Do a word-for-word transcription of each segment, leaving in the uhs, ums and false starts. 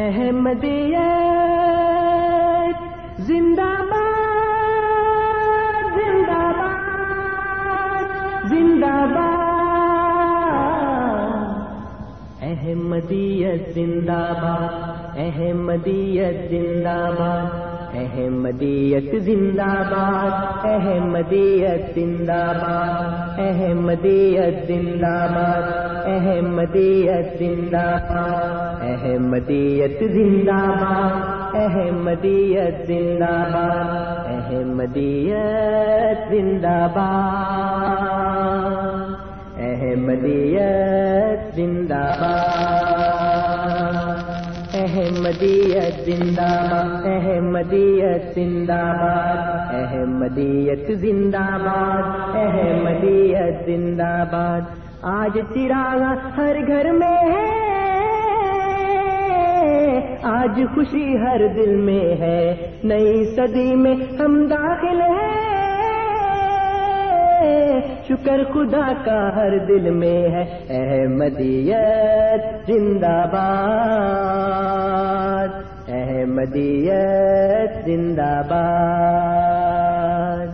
احمدیت زندہ باد زندہ باد زندہ باد احمدیت زندہ باد احمدیت زندہ باد احمدیت زندہ باد احمدیت زندہ باد احمدیت زندہ باد احمدیت زندہ باد احمدیت زندہ باد احمدیت زندہ باد احمدیت زندہ باد احمدیت زندہ باد احمدیت زندہ باد احمدیت زندہ باد احمدیت زندہ باد احمدیت زندہ باد آج چراغ ہر گھر میں ہے، آج خوشی ہر دل میں ہے، نئی صدی میں ہم داخل ہیں، شکر خدا کا ہر دل میں ہے، احمدیت زندہ باد احمدیت زندہ باد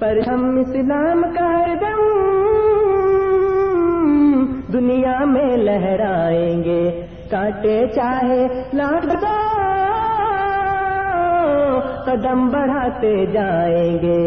پر ہم اسلام کا ہر دم دنیا میں لہرائیں گے، کاٹے چاہے لاکھ قدم بڑھاتے جائیں گے،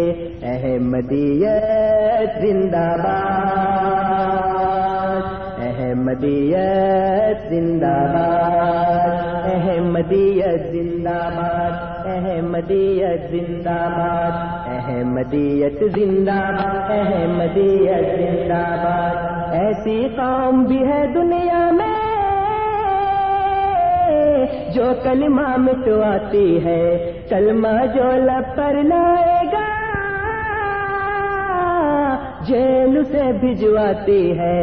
احمدیت زندہ باد احمدیت زندہ باد احمدیت زندہ باد احمدیت زندہ باد احمدیت زندہ باد احمدیت زندہ باد ایسی قوم بھی ہے دنیا میں جو کلمہ مٹواتی ہے، کلمہ جو لب پر لائے گا جیل سے بھجواتی ہے،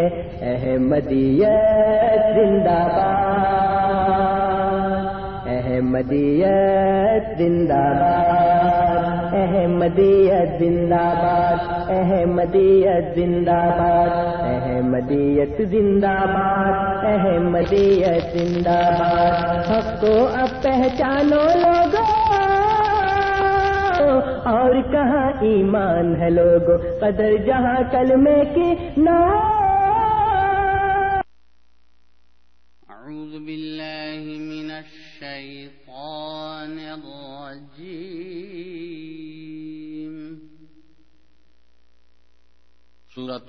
احمدیت زندہ باد احمدیت زندہ باد احمدیت زندہ باد احمدیت زندہ باد احمدیت زندہ باد احمدیت زندہ باد حق کو اب پہچانو لوگوں، اور کہاں ایمان ہے لوگوں، قدر جہاں کلمے کی نہ ہو۔ اعوذ باللہ من الشیطان الرجیم۔ سورۃ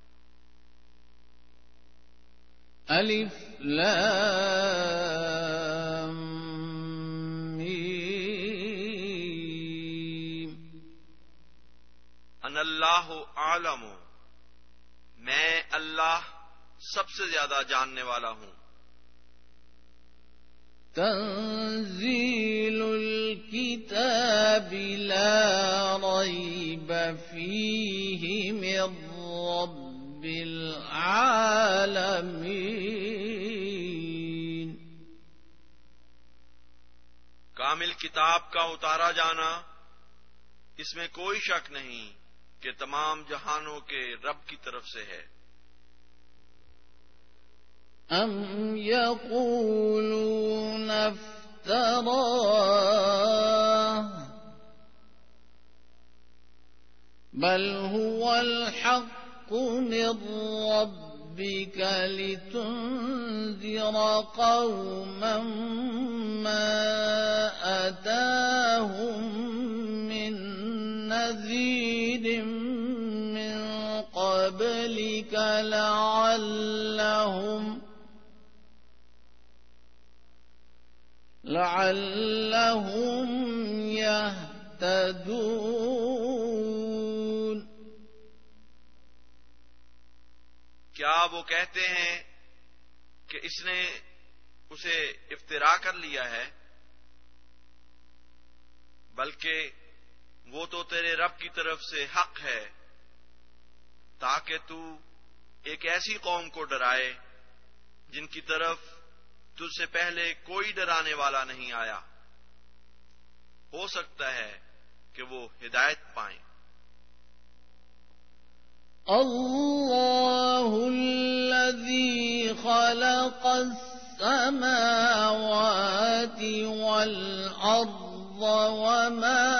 الف لام اللہ عالم، میں اللہ سب سے زیادہ جاننے والا ہوں۔ تنزیل الکتاب لا ریب فیہ من رب العالمین، کامل کتاب کا اتارا جانا، اس میں کوئی شک نہیں کہ تمام جہانوں کے رب کی طرف سے ہے۔ ام یقولون افتراه بل هو الحق من ربك لتنذر قوما ما اتاهم من نذير قبلك لعلهم لعلهم يهتدون۔ کیا وہ کہتے ہیں کہ اس نے اسے افترا کر لیا ہے؟ بلکہ وہ تو تیرے رب کی طرف سے حق ہے تاکہ تو ایک ایسی قوم کو ڈرائے جن کی طرف تجھ سے پہلے کوئی ڈرانے والا نہیں آیا، ہو سکتا ہے کہ وہ ہدایت پائیں۔ اللہ الذی خلق السماوات والارض وما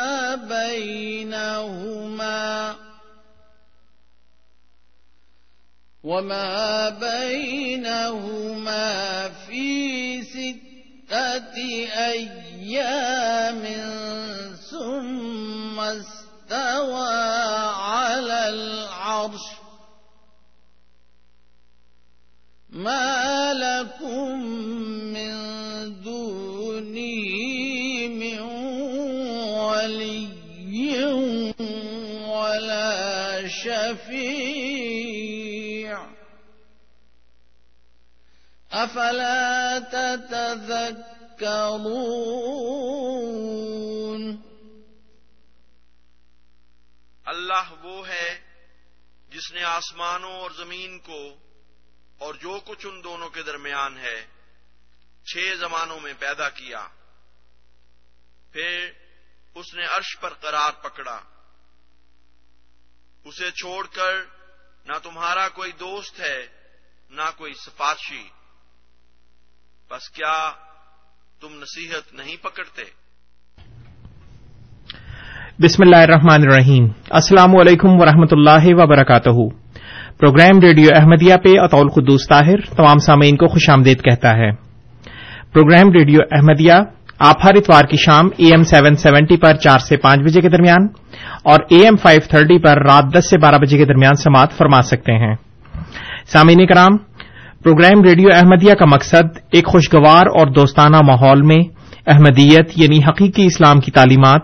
بینہما وما بينهما في ستة أيام ثم استوى على العرش ما لكم من دونه من ولي ولا شفيع افلا تتذکرون۔ اللہ وہ ہے جس نے آسمانوں اور زمین کو اور جو کچھ ان دونوں کے درمیان ہے چھ زمانوں میں پیدا کیا، پھر اس نے عرش پر قرار پکڑا، اسے چھوڑ کر نہ تمہارا کوئی دوست ہے نہ کوئی سفارشی، بس کیا تم نصیحت نہیں پکڑتے؟ بسم اللہ الرحمن الرحیم۔ السلام علیکم ورحمۃ اللہ وبرکاتہ۔ پروگرام ریڈیو احمدیہ پہ قرۃ العینین طاہر تمام سامعین کو خوش آمدید کہتا ہے۔ پروگرام ریڈیو احمدیہ آپ ہر اتوار کی شام اے ایم سیون سیونٹی پر چار سے پانچ بجے کے درمیان اور اے ایم فائیو تھرٹی پر رات دس سے بارہ بجے کے درمیان سماعت فرما سکتے ہیں۔ سامعین کرام، پروگرام ریڈیو احمدیہ کا مقصد ایک خوشگوار اور دوستانہ ماحول میں احمدیت یعنی حقیقی اسلام کی تعلیمات،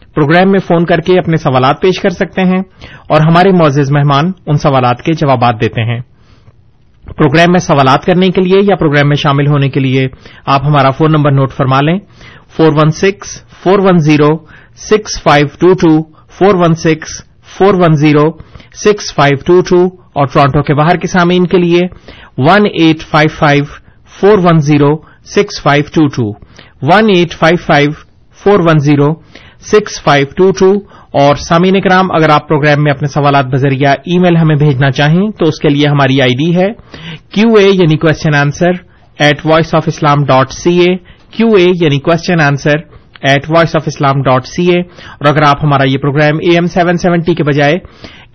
پروگرام میں فون کر کے اپنے سوالات پیش کر سکتے ہیں اور ہمارے معزز مہمان ان سوالات کے جوابات دیتے ہیں۔ پروگرام میں سوالات کرنے کے لیے یا پروگرام میں شامل ہونے کے لیے آپ ہمارا فون نمبر نوٹ فرما لیں، four one six four one zero six five two two, four one six four one zero six five two two, اور ٹورانٹو کے باہر کے سامعین کے لیے one eight five five four one zero six five two two, one eight five five four one zero six five two two. اور سامعین اکرام، اگر آپ پروگرام میں اپنے سوالات بذریعہ ای میل ہمیں بھیجنا چاہیں تو اس کے لیے ہماری آئی ڈی ہے کیو اے یعنی question answer at voice of Islam dot C A Q A یعنی question answer at voice of Islam dot C A اور اگر آپ ہمارا یہ programme A M seven seventy کے بجائے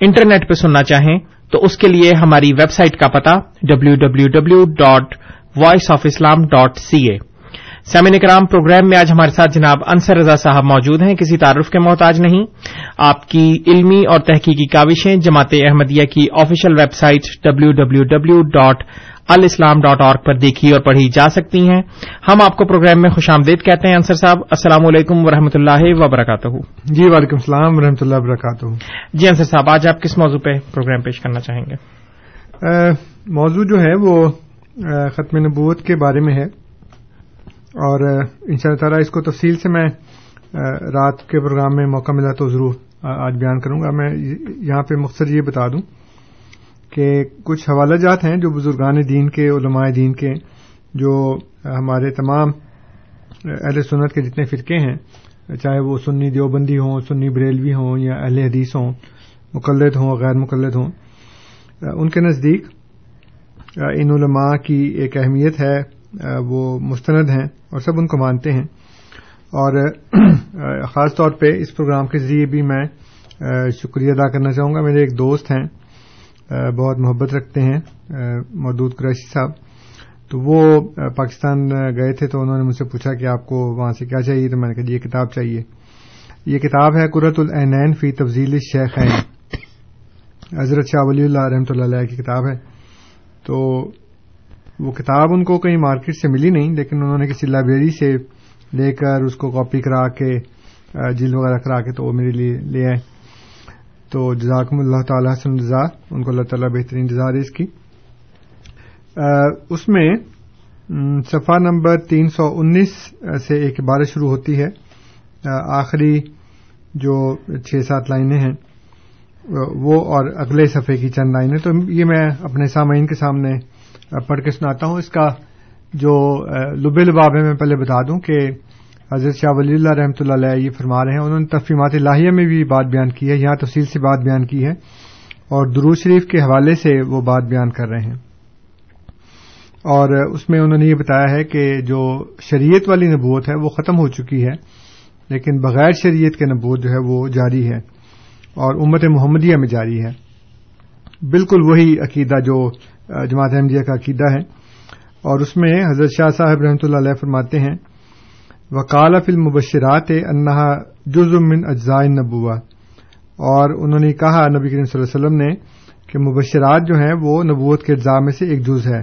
انٹرنیٹ پہ سننا چاہیں تو اس کے لیے ہماری ویب سائٹ کا پتہ W W W dot voice of Islam dot C A. سامعین اکرام، پروگرام میں آج ہمارے ساتھ جناب انصر رضا صاحب موجود ہیں، کسی تعارف کے محتاج نہیں۔ آپ کی علمی اور تحقیقی کاوشیں جماعت احمدیہ کی official website W W W dot alislam dot org پر دیکھی اور پڑھی جا سکتی ہیں۔ ہم آپ کو پروگرام میں خوش آمدید کہتے ہیں۔ انصر صاحب، السلام علیکم ورحمۃ اللہ وبرکاتہ۔ جی وعلیکم السلام ورحمۃ اللہ وبرکاتہ۔ جی انصر صاحب، آج آپ کس موضوع پہ پروگرام پیش کرنا چاہیں گے؟ موضوع جو ہے وہ ختم نبوت کے بارے میں ہے اور ان شاء اللہ تعالیٰ اس کو تفصیل سے میں رات کے پروگرام میں موقع ملا تو ضرور آج بیان کروں گا۔ میں یہاں پہ مختصر یہ بتا دوں کہ کچھ حوالہ جات ہیں جو بزرگان دین کے، علماء دین کے، جو ہمارے تمام اہل سنت کے جتنے فرقے ہیں، چاہے وہ سنی دیوبندی ہوں، سنی بریلوی ہوں یا اہل حدیث ہوں، مقلد ہوں، غیر مقلد ہوں، ان کے نزدیک ان علماء کی ایک اہمیت ہے، وہ مستند ہیں اور سب ان کو مانتے ہیں۔ اور خاص طور پہ اس پروگرام کے ذریعے بھی میں شکریہ ادا کرنا چاہوں گا۔ میرے ایک دوست ہیں، بہت محبت رکھتے ہیں، محدود قریشی صاحب، تو وہ پاکستان گئے تھے تو انہوں نے مجھ سے پوچھا کہ آپ کو وہاں سے کیا چاہیے، تو میں نے کہا یہ کتاب چاہیے۔ یہ کتاب ہے قرۃ العینین فی تفضیل الشیخین، حضرت شاہ ولی اللہ رحمۃ اللہ علیہ کی کتاب ہے. تو وہ کتاب ان کو کہیں مارکیٹ سے ملی نہیں, لیکن انہوں نے کسی لائبریری سے لے کر اس کو کاپی کرا کے جلد وغیرہ کرا کے تو وہ میرے لیے لے آئے. تو جزاکم اللہ تعالیٰ حسن جزا, ان کو اللہ تعالیٰ بہترین جزا دے اس کی. اس میں صفحہ نمبر تین سو انیس سے ایک عبارت شروع ہوتی ہے, آخری جو چھ سات لائنیں ہیں وہ, اور اگلے صفحے کی چند لائنیں. تو یہ میں اپنے سامعین کے سامنے پڑھ کے سناتا ہوں. اس کا جو لب لباب ہے میں پہلے بتا دوں کہ حضرت شاہ ولی اللہ رحمۃ اللہ علیہ یہ فرما رہے ہیں, انہوں نے تفہیمات الٰہیہ میں بھی بات بیان کی ہے, یہاں تفصیل سے بات بیان کی ہے, اور درود شریف کے حوالے سے وہ بات بیان کر رہے ہیں. اور اس میں انہوں نے یہ بتایا ہے کہ جو شریعت والی نبوت ہے وہ ختم ہو چکی ہے, لیکن بغیر شریعت کے نبوت جو ہے وہ جاری ہے اور امت محمدیہ میں جاری ہے. بالکل وہی عقیدہ جو جماعت احمدیہ کا عقیدہ ہے. اور اس میں حضرت شاہ صاحب رحمۃ اللہ علیہ فرماتے ہیں, وقال فی المبشرات انہا جزء من اجزاء النبوہ, اور انہوں نے کہا نبی کریم صلی اللہ علیہ وسلم نے کہ مبشرات جو ہیں وہ نبوت کے اجزاء میں سے ایک جز ہے.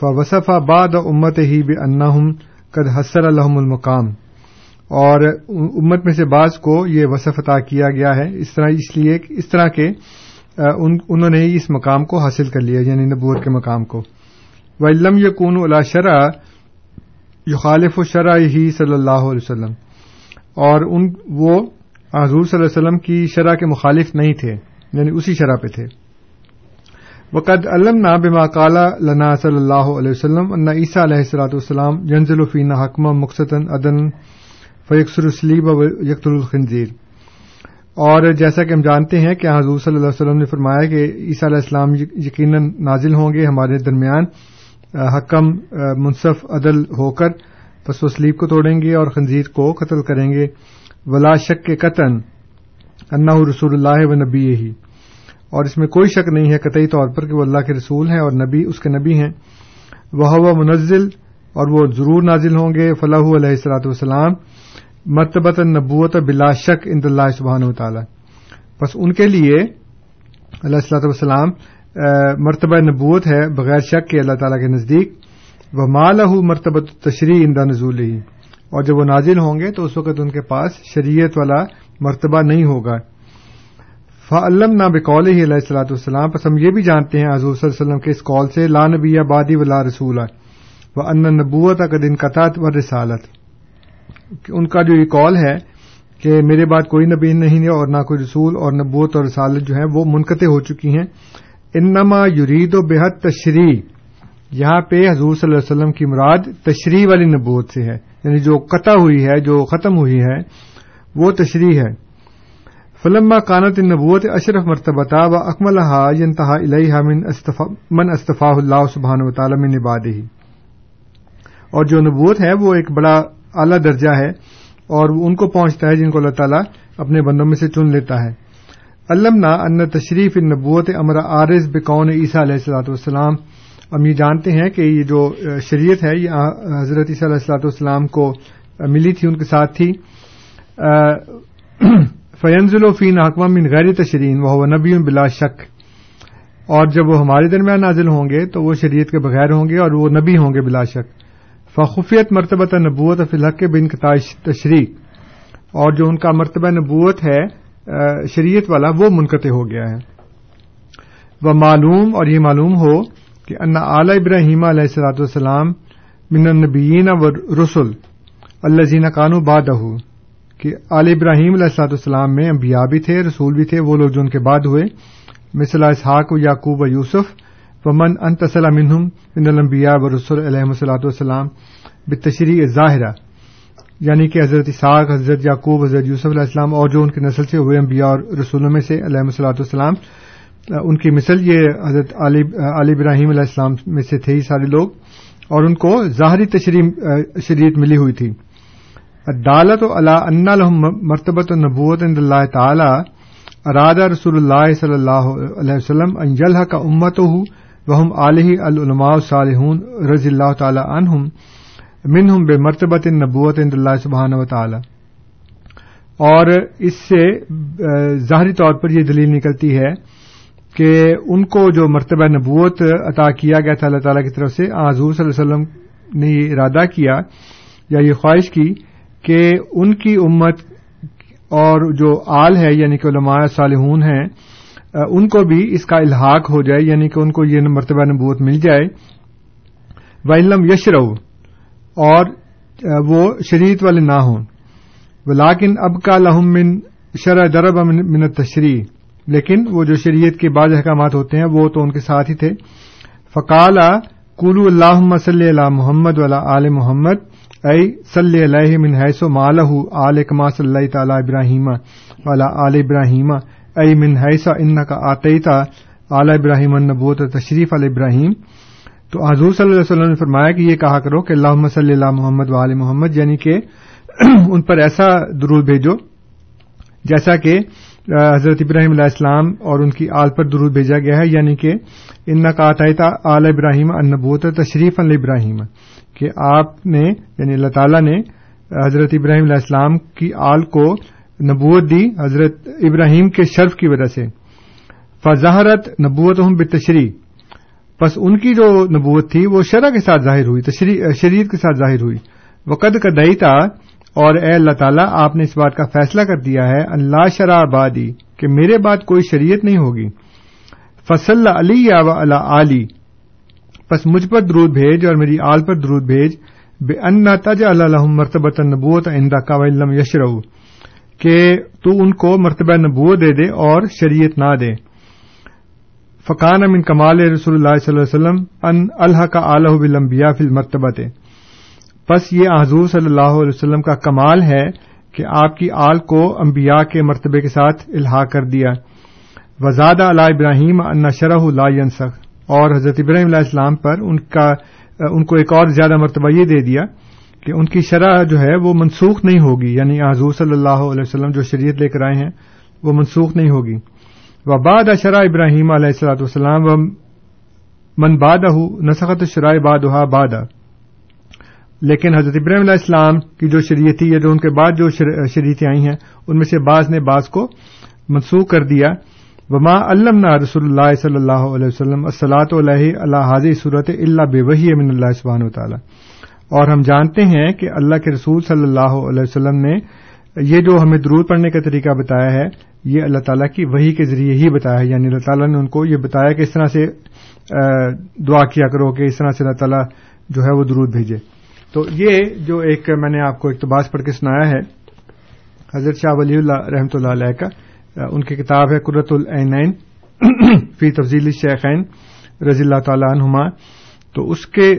فوصف بعد امتہ بانہم قد حسر لہم المقام, اور امت میں سے بعض کو یہ وصف عطا کیا گیا ہے اس طرح, اس لیے اس طرح کے انہوں نے اس مقام کو حاصل کر لیا, یعنی نبوت کے مقام کو. وَإِلَّمْ يَكُونُوا عَلَى شَرْعٍ يُخَالِفُ شَرْعَهُ صلی اللہ علیہ وسلم, اور ان وہ حضور صلی اللہ علیہ وسلم کی شرع کے مخالف نہیں تھے, یعنی اسی شرع پہ تھے. وَقَدْ عَلَمْنَا بِمَا قَالَ لَنَا صلی اللہ علیہ وسلم أَنَّ عِيسَىٰ علیہ الصلاۃ والسلام يَنزِلُ فِينَا حَكْمًا مُقْسَطًا عَدْلًا فَيَكْسُرُ الصَّلِیبَ وَيَقْتُلُ الْخِنزِیرَ, اور جیسا کہ ہم جانتے ہیں کہ حضور صلی اللہ علیہ وسلم نے فرمایا کہ عیسیٰ علیہ السلام یقیناً نازل ہوں گے ہمارے درمیان حکم منصف عدل ہو کر, پس وہ صلیب کو توڑیں گے اور خنزیر کو قتل کریں گے. ولا شک قطعاً انہ رسول اللہ و نبی, ہی اور اس میں کوئی شک نہیں ہے قطعی طور پر کہ وہ اللہ کے رسول ہیں اور نبی اس کے نبی ہیں. وہو منزل, اور وہ ضرور نازل ہوں گے. فلاح علیہ الصلاۃ والسلام مرتبۃ النبوت بلا شک عند اللہ سبحانہ و تعالی, بس ان کے لیے علیہ الصلاۃ والسلام مرتبہ نبوت ہے بغیر شک کے اللہ تعالیٰ کے نزدیک. وما لہ مرتبۃ التشریع عند نزولہ, اور جب وہ نازل ہوں گے تو اس وقت ان کے پاس شریعت والا مرتبہ نہیں ہوگا. فعلمنا بقولہ علیہ الصلاۃ والسلام, بس ہم یہ بھی جانتے ہیں حضور صلی اللہ علیہ وسلم کے اس قول سے, لا نبی بعدی ولا رسول, وان النبوۃ قد انقطعت والرسالۃ, ان کا جو یہ قول ہے کہ میرے بعد کوئی نبی نہیں ہے اور نہ کوئی رسول, اور نبوت اور رسالت جو ہیں وہ منقطع ہو چکی ہیں. انما یرید و بحد تشریح, یہاں پہ حضور صلی اللہ علیہ وسلم کی مراد تشریح والی نبوت سے ہے, یعنی جو قطع ہوئی ہے جو ختم ہوئی ہے وہ تشریح ہے. فلما کانت النبوت اشرف مرتبہ و اکملہا ینتہا الیہا من استفا من استفاہ اللہ سبحانہ و تعالی من عبادہ, اور جو نبوت ہے وہ ایک بڑا اعلیٰ درجہ ہے اور وہ ان کو پہنچتا ہے جن کو اللہ تعالیٰ اپنے بندوں میں سے چن لیتا ہے. علمنا ان تشریف النبوت امر عارض بکون عیسیٰ علیہ الصلاۃ والسلام, ہم یہ جانتے ہیں کہ یہ جو شریعت ہے یہ حضرت عیسیٰ علیہ الصلاۃ والسلام کو ملی تھی, ان کے ساتھ تھی. فینزل فین حکما من غیر تشریع وہو نبی بلا شک, اور جب وہ ہمارے درمیان نازل ہوں گے تو وہ شریعت کے بغیر ہوں گے اور وہ نبی ہوں گے بلا شک. فخفیت مرتبہ نبوت فی الحق بانقطاع تشریع, اور جو ان کا مرتبہ نبوت ہے شریعت والا وہ منقطع ہو گیا ہے. و معلوم, اور یہ معلوم ہو کہ ان اعلی ابراہیم علیہ الصلاۃ والسلام من النبیین والرسل الذین کانوا بعدہ, کہ آل ابراہیم علیہ الصلاۃ والسلام میں انبیاء بھی تھے رسول بھی تھے, وہ لوگ جو ان کے بعد ہوئے, مثل اسحاق و یعقوب و یوسف ومن انتصل منہم من الانبیاء والرسل علیہم الصلاۃ والسلام بالتشریع الظاہرہ, یعنی کہ حضرت اسحاق حضرت یعقوب حضرت یوسف علیہ السلام اور جو ان کی نسل سے ہوئے انبیاء اور رسولوں میں سے علیہم الصلاۃ والسلام, ان کی مثل یہ حضرت علی علی ابراہیم علیہ السلام میں سے تھے ہی سارے لوگ, اور ان کو ظاہری تشریع شریعت ملی ہوئی تھی. الدالۃ علی ان لہم مرتبۃ النبوۃ عند اللہ تعالی اراد رسول اللہ صلی اللہ علیہ وسلم ان یلحق امتہ وہم علیہ العلماء الصالحون رضی اللہ تعالی عنہم منہم بمرتبۃ النبوۃ عند اللہ سبحانہ و تعالی, اور اس سے ظاہری طور پر یہ دلیل نکلتی ہے کہ ان کو جو مرتبہ نبوت عطا کیا گیا تھا اللہ تعالیٰ کی طرف سے، حضور صلی اللہ علیہ وسلم نے یہ ارادہ کیا یا یہ خواہش کی کہ ان کی امت اور جو آل ہے یعنی کہ علماء صالحون ہیں ان کو بھی اس کا الحاق ہو جائے، یعنی کہ ان کو یہ مرتبہ نبوت مل جائے. وَإِلَّمْ يَشْرَعُوا، اور وہ شریعت والے نہ ہوں. وَلَٰكِنْ أَبْقَى لَهُمْ مِنْ شَرْعِ دَرَبًا مِنَ التَّشْرِيعِ، لیکن وہ جو شریعت کے بعض احکامات ہوتے ہیں وہ تو ان کے ساتھ ہی تھے. فقالا قولوا اللہم صلی علی محمد وعلی آل محمد، اے صلی علیہ من حیث ما لہ آل کما صلیت علی ابراہیم وعلی آل ابراہیم، اے من حیث انک آتیت آل ابراہیم النبوۃ تشریف علی ابراہیم. تو حضور صلی اللہ علیہ وسلم نے فرمایا کہ یہ کہا کرو کہ اللہم صلی علی محمد وعلی محمد، یعنی کہ ان پر ایسا درود بھیجو جیسا کہ حضرت ابراہیم علیہ السلام اور ان کی آل پر درود بھیجا گیا ہے، یعنی کہ انکا آتیت آل ابراہیم النبوۃ تشریف علی ابراہیم، کہ آپ نے یعنی اللہ تعالیٰ نے حضرت ابراہیم علیہ السلام کی آل کو نبوت دی حضرت ابراہیم کے شرف کی وجہ سے. فظہرت نبوتہم بالتشریع، پس ان کی جو نبوت تھی وہ شرع کے ساتھ ظاہر ہوئی، شریعت کے ساتھ ظاہر ہوئی. وقد قضیت، اور اے اللہ تعالیٰ آپ نے اس بات کا فیصلہ کر دیا ہے، ان لا شرع بعدی، کہ میرے بعد کوئی شریعت نہیں ہوگی. فصل علی و علی آلی، پس مجھ پر درود بھیج اور میری آل پر درود بھیج. بأن تجعل لهم مرتبۃ النبوۃ عندک و لم یشرعوا، کہ تو ان کو مرتبہ نبوت دے دے اور شریعت نہ دے. فکان من کمال رسول اللہ صلی اللہ علیہ وسلم ان الحق آلہ بالانبیاء فی المرتبۃ، بس یہ حضور صلی اللہ علیہ وسلم کا کمال ہے کہ آپ کی آل کو انبیاء کے مرتبے کے ساتھ الحاق کر دیا. وزاد علی ابراہیم ان شرح لا ینسخ، اور حضرت ابراہیم علیہ السلام پر ان کا ان کو ایک اور زیادہ مرتبہ یہ دے دیا کہ ان کی شرح جو ہے وہ منسوخ نہیں ہوگی، یعنی حضور صلی اللہ علیہ وسلم جو شریعت لے کر آئے ہیں وہ منسوخ نہیں ہوگی. وبعد شرع ابراہیم علیہ الصلوۃ والسلام و من بعدہ نسخت الشرائع بعدھا بعدا، لیکن حضرت ابراہیم علیہ السلام کی جو شریعت تھی یا جو ان کے بعد جو شریعتیں آئی ہیں ان میں سے بعض نے بعض کو منسوخ کر دیا. وما علمنا رسول اللہ صلی اللہ علیہ وسلم الصلاۃ علیہ علی ہذہ صورت الا بوحی من اللہ سبحانہ و تعالی، اور ہم جانتے ہیں کہ اللہ کے رسول صلی اللہ علیہ وسلم نے یہ جو ہمیں درود پڑھنے کا طریقہ بتایا ہے یہ اللہ تعالیٰ کی وحی کے ذریعے ہی بتایا ہے، یعنی اللہ تعالیٰ نے ان کو یہ بتایا کہ اس طرح سے دعا کیا کرو، کہ اس طرح سے اللہ تعالیٰ جو ہے وہ درود بھیجے. تو یہ جو ایک میں نے آپ کو اقتباس پڑھ کے سنایا ہے حضرت شاہ ولی اللہ رحمۃ اللہ علیہ کا، ان کی کتاب ہے قرۃ العینین فی تفضیل الشیخین رضی اللہ تعالیٰ عنہما. تو اس کے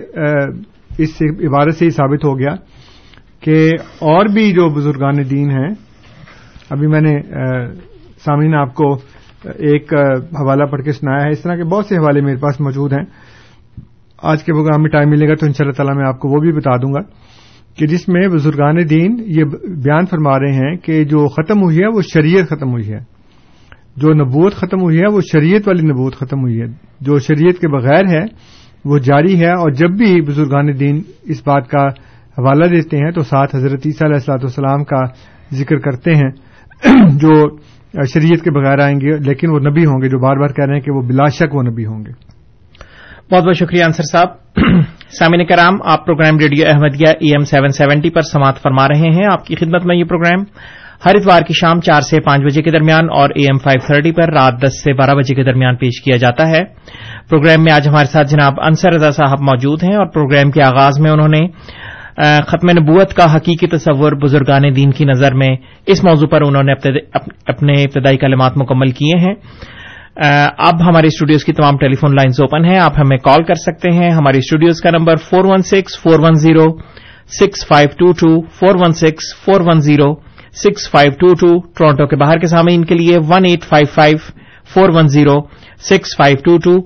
اس عبارت سے ہی ثابت ہو گیا کہ اور بھی جو بزرگان دین ہیں، ابھی میں نے سامعین آپ کو ایک حوالہ پڑھ کے سنایا ہے، اس طرح کے بہت سے حوالے میرے پاس موجود ہیں. آج کے پروگرام میں ٹائم ملے گا تو ان شاء اللہ تعالیٰ میں آپ کو وہ بھی بتا دوں گا کہ جس میں بزرگان دین یہ بیان فرما رہے ہیں کہ جو ختم ہوئی ہے وہ شریعت ختم ہوئی ہے، جو نبوت ختم ہوئی ہے وہ شریعت والی نبوت ختم ہوئی ہے، جو شریعت کے بغیر ہے وہ جاری ہے. اور جب بھی بزرگان دین اس بات کا حوالہ دیتے ہیں تو ساتھ حضرت عیسیٰ علیہ الصلوۃ والسلام کا ذکر کرتے ہیں جو شریعت کے بغیر آئیں گے لیکن وہ نبی ہوں گے، جو بار بار کہہ رہے ہیں کہ وہ بلا شک وہ نبی ہوں گے. بہت بہت شکریہ انصر صاحب. سامعین کرام، آپ programme radio Ahmadiyya A M seven seventy پر سماعت فرما رہے ہیں. آپ کی خدمت میں یہ پروگرام ہر اتوار کی شام چار سے پانچ بجے کے درمیان اور اے ایم فائیو تھرٹی پر رات دس سے بارہ بجے کے درمیان پیش کیا جاتا ہے. پروگرام میں آج ہمارے ساتھ جناب انصر رضا صاحب موجود ہیں اور پروگرام کے آغاز میں انہوں نے ختم نبوت کا حقیقی تصور بزرگان دین کی نظر میں اس موضوع پر انہوں نے اپنے ابتدائی کلمات مکمل کیے ہیں. اب ہمارے اسٹوڈیوز کی تمام ٹیلی فون لائنز اوپن ہیں، آپ ہمیں کال کر سکتے ہیں. ہمارے اسٹوڈیوز کا number four one six four one zero six five two two, four one six four one zero six five two two. Toronto کے باہر کے سامعین کے لیے one eight five five four one zero six five two two.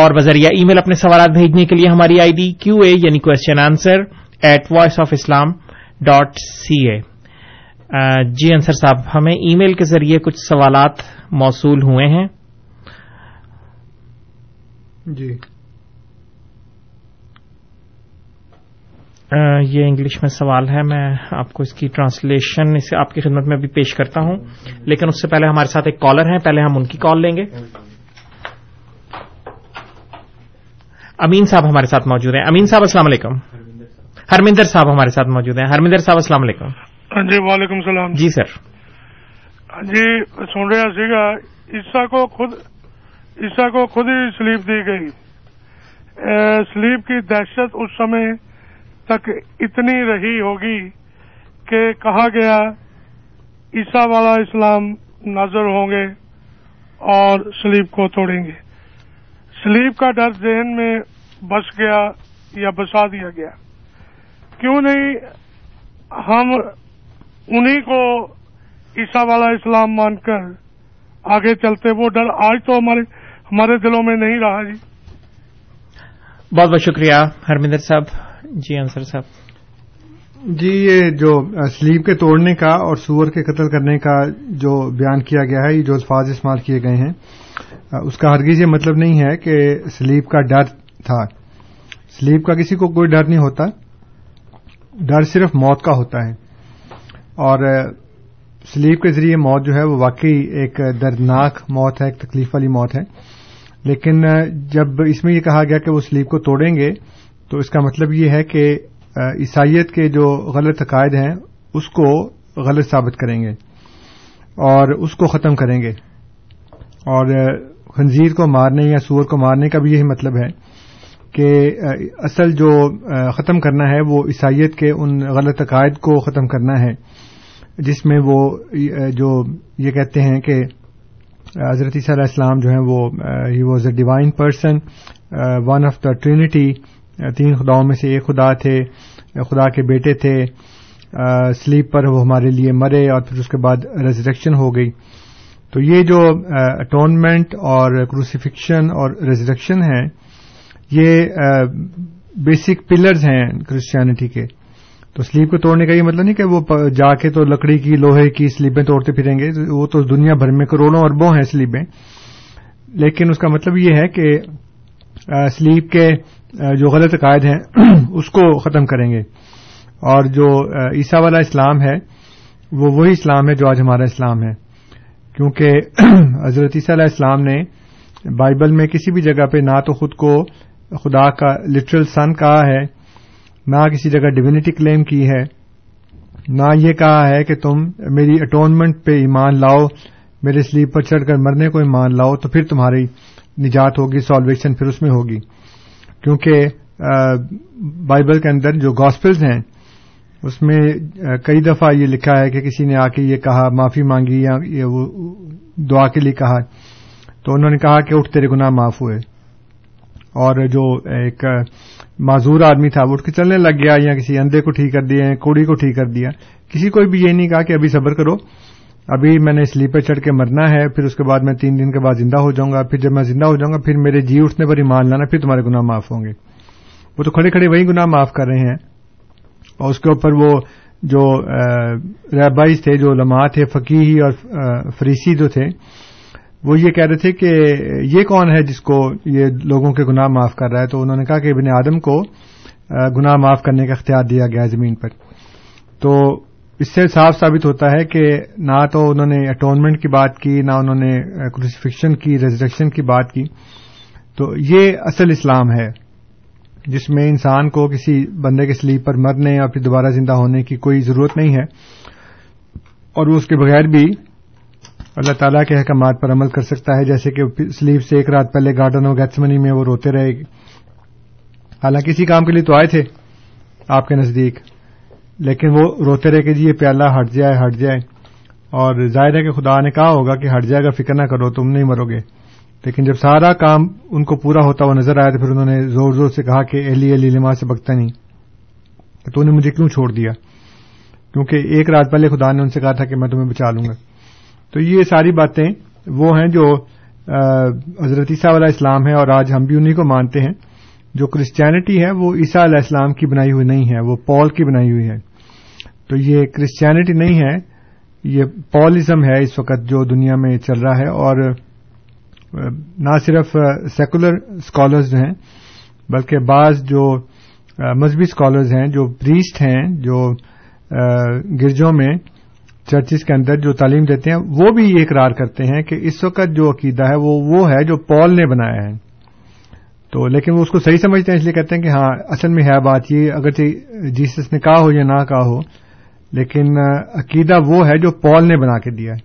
اور بذریعہ ای میل اپنے سوالات بھیجنے کے لیے ہماری آئی ڈی کیو اے یعنی question answer at voice of Islam dot C A. جی انصر صاحب، ہمیں ای میل کے ذریعے کچھ سوالات موصول ہوئے ہیں. جی یہ انگلش میں سوال ہے، میں آپ کو اس کی ٹرانسلیشن اسے آپ کی خدمت میں بھی پیش کرتا ہوں، لیکن اس سے پہلے ہمارے ساتھ ایک کالر ہیں، پہلے ہم ان کی کال لیں گے. امین صاحب ہمارے ساتھ موجود ہیں. امین صاحب السلام علیکم. ہرمندر صاحب ہمارے ساتھ موجود ہیں. ہرمندر صاحب السلام علیکم. جی وعلیکم السلام. جی سر. جی سن رہا سیگا عیسیٰ کو خود عیسیٰ کو خود ہی سلیپ دی گئی. سلیپ کی دہشت اس سمے تک اتنی رہی ہوگی کہ کہا گیا عیسیٰ والا اسلام نظر ہوں گے اور سلیپ کو توڑیں گے. سلیپ کا ڈر ذہن میں بس گیا یا بسا دیا گیا. کیوں نہیں ہم انہی کو عیسیٰ والا اسلام مان کر آگے چلتے؟ وہ ڈر آج تو ہمارے ہمارے دلوں میں نہیں رہا. جی بہت بہت شکریہ ہرمندر صاحب. جی انصر صاحب. جی یہ جو سلیب کے توڑنے کا اور سور کے قتل کرنے کا جو بیان کیا گیا ہے, یہ جو الفاظ استعمال کیے گئے ہیں, اس کا ہرگز یہ مطلب نہیں ہے کہ سلیب کا ڈر تھا. سلیب کا کسی کو کوئی ڈر نہیں ہوتا, ڈر صرف موت کا ہوتا ہے. اور سلیب کے ذریعے موت جو ہے وہ واقعی ایک دردناک موت ہے, ایک تکلیف والی موت ہے. لیکن جب اس میں یہ کہا گیا کہ وہ سلیب کو توڑیں گے, تو اس کا مطلب یہ ہے کہ عیسائیت کے جو غلط عقائد ہیں اس کو غلط ثابت کریں گے اور اس کو ختم کریں گے. اور خنزیر کو مارنے یا سور کو مارنے کا بھی یہی مطلب ہے کہ اصل جو ختم کرنا ہے وہ عیسائیت کے ان غلط عقائد کو ختم کرنا ہے, جس میں وہ جو یہ کہتے ہیں کہ حضرت عیسیٰ علیہ السلام جو ہیں وہ he was a divine person, one of the trinity, تین خداؤں میں سے ایک خدا تھے, خدا کے بیٹے تھے, سلیپ پر وہ ہمارے لیے مرے اور پھر اس کے بعد ریزریکشن ہو گئی. تو یہ جو اٹونمنٹ اور کروسیفکشن اور ریزریکشن ہیں, یہ بیسک پلرز ہیں کرسچینٹی کے. تو سلیب کو توڑنے کا یہ مطلب نہیں کہ وہ جا کے تو لکڑی کی لوہے کی سلیبیں توڑتے پھریں گے. وہ تو دنیا بھر میں کروڑوں اربوں ہیں سلیبیں. لیکن اس کا مطلب یہ ہے کہ سلیب کے جو غلط عقائد ہیں اس کو ختم کریں گے. اور جو عیسیٰ والا اسلام ہے وہ وہی اسلام ہے جو آج ہمارا اسلام ہے, کیونکہ حضرت عیسیٰ علیہ السلام نے بائبل میں کسی بھی جگہ پہ نہ تو خود کو خدا کا لٹرل سن کہا ہے, نہ کسی جگہ ڈیوینٹی کلیم کی ہے, نہ یہ کہا ہے کہ تم میری اٹونمنٹ پہ ایمان لاؤ, میرے سلیب پر چڑھ کر مرنے کو ایمان لاؤ تو پھر تمہاری نجات ہوگی, سالویشن پھر اس میں ہوگی. کیونکہ بائبل کے اندر جو گاسپلز ہیں اس میں کئی دفعہ یہ لکھا ہے کہ کسی نے آ کے یہ کہا, معافی مانگی یا وہ دعا کے لیے کہا, تو انہوں نے کہا کہ اٹھ تیرے گناہ معاف ہوئے. اور جو ایک معذور آدمی تھا وہ اٹھ کے چلنے لگ گیا, یا کسی اندھے کو ٹھیک کر دیا, کوڑی کو ٹھیک کر دیا. کسی کو بھی یہ نہیں کہا کہ ابھی صبر کرو, ابھی میں نے سلیپ پہ چڑھ کے مرنا ہے, پھر اس کے بعد میں تین دن کے بعد زندہ ہو جاؤں گا, پھر جب میں زندہ ہو جاؤں گا پھر میرے جی اٹھنے پر ایمان لانا, پھر تمہارے گناہ معاف ہوں گے. وہ تو کھڑے کھڑے وہی گناہ معاف کر رہے ہیں. اور اس کے اوپر وہ جو رہبائز تھے, جو علماء تھے, فقیہی اور فریسی جو تھے, وہ یہ کہہ رہے تھے کہ یہ کون ہے جس کو یہ لوگوں کے گناہ معاف کر رہا ہے؟ تو انہوں نے کہا کہ ابن آدم کو گناہ معاف کرنے کا اختیار دیا گیا ہے زمین پر. تو اس سے صاف ثابت ہوتا ہے کہ نہ تو انہوں نے اٹونمنٹ کی بات کی, نہ انہوں نے کروسیفکشن کی, ریزریکشن کی بات کی. تو یہ اصل اسلام ہے جس میں انسان کو کسی بندے کے سلیب پر مرنے اور پھر دوبارہ زندہ ہونے کی کوئی ضرورت نہیں ہے, اور وہ اس کے بغیر بھی اللہ تعالیٰ کے احکامات پر عمل کر سکتا ہے, جیسے کہ سلیب سے ایک رات پہلے گارڈن آف گیتسمنی میں وہ روتے رہے, حالانکہ اسی کام کے لیے تو آئے تھے آپ کے نزدیک, لیکن وہ روتے رہے کہ جی یہ پیالہ ہٹ جائے ہٹ جائے. اور ظاہر ہے کہ خدا نے کہا ہوگا کہ ہٹ جائے گا, فکر نہ کرو, تم نہیں مرو گے. لیکن جب سارا کام ان کو پورا ہوتا ہوا نظر آیا تو پھر انہوں نے زور زور سے کہا کہ ایلی ایلی لما سبقتنی, کہ تو نے مجھے کیوں چھوڑ دیا, کیونکہ ایک رات پہلے خدا نے ان سے کہا تھا کہ میں تمہیں بچا لوں گا. تو یہ ساری باتیں وہ ہیں جو حضرت عیسیٰ علیہ السلام ہے, اور آج ہم بھی انہی کو مانتے ہیں. جو کرسچینٹی ہے وہ عیسیٰ علیہ السلام کی بنائی ہوئی نہیں ہے, وہ پال کی بنائی ہوئی ہے. تو یہ کرسچینٹی نہیں ہے, یہ پالزم ہے اس وقت جو دنیا میں چل رہا ہے. اور نہ صرف سیکولر اسکالرز جو ہیں بلکہ بعض جو مذہبی اسکالرز ہیں, جو پریسٹ ہیں, جو گرجوں میں چرچز کے اندر جو تعلیم دیتے ہیں, وہ بھی یہ اقرار کرتے ہیں کہ اس وقت جو عقیدہ ہے وہ وہ ہے جو پال نے بنایا ہے. تو لیکن وہ اس کو صحیح سمجھتے ہیں, اس لیے کہتے ہیں کہ ہاں اصل میں ہے بات یہ, اگرچہ جیسس نے کہا ہو یا نہ کہا ہو, لیکن عقیدہ وہ ہے جو پال نے بنا کے دیا ہے.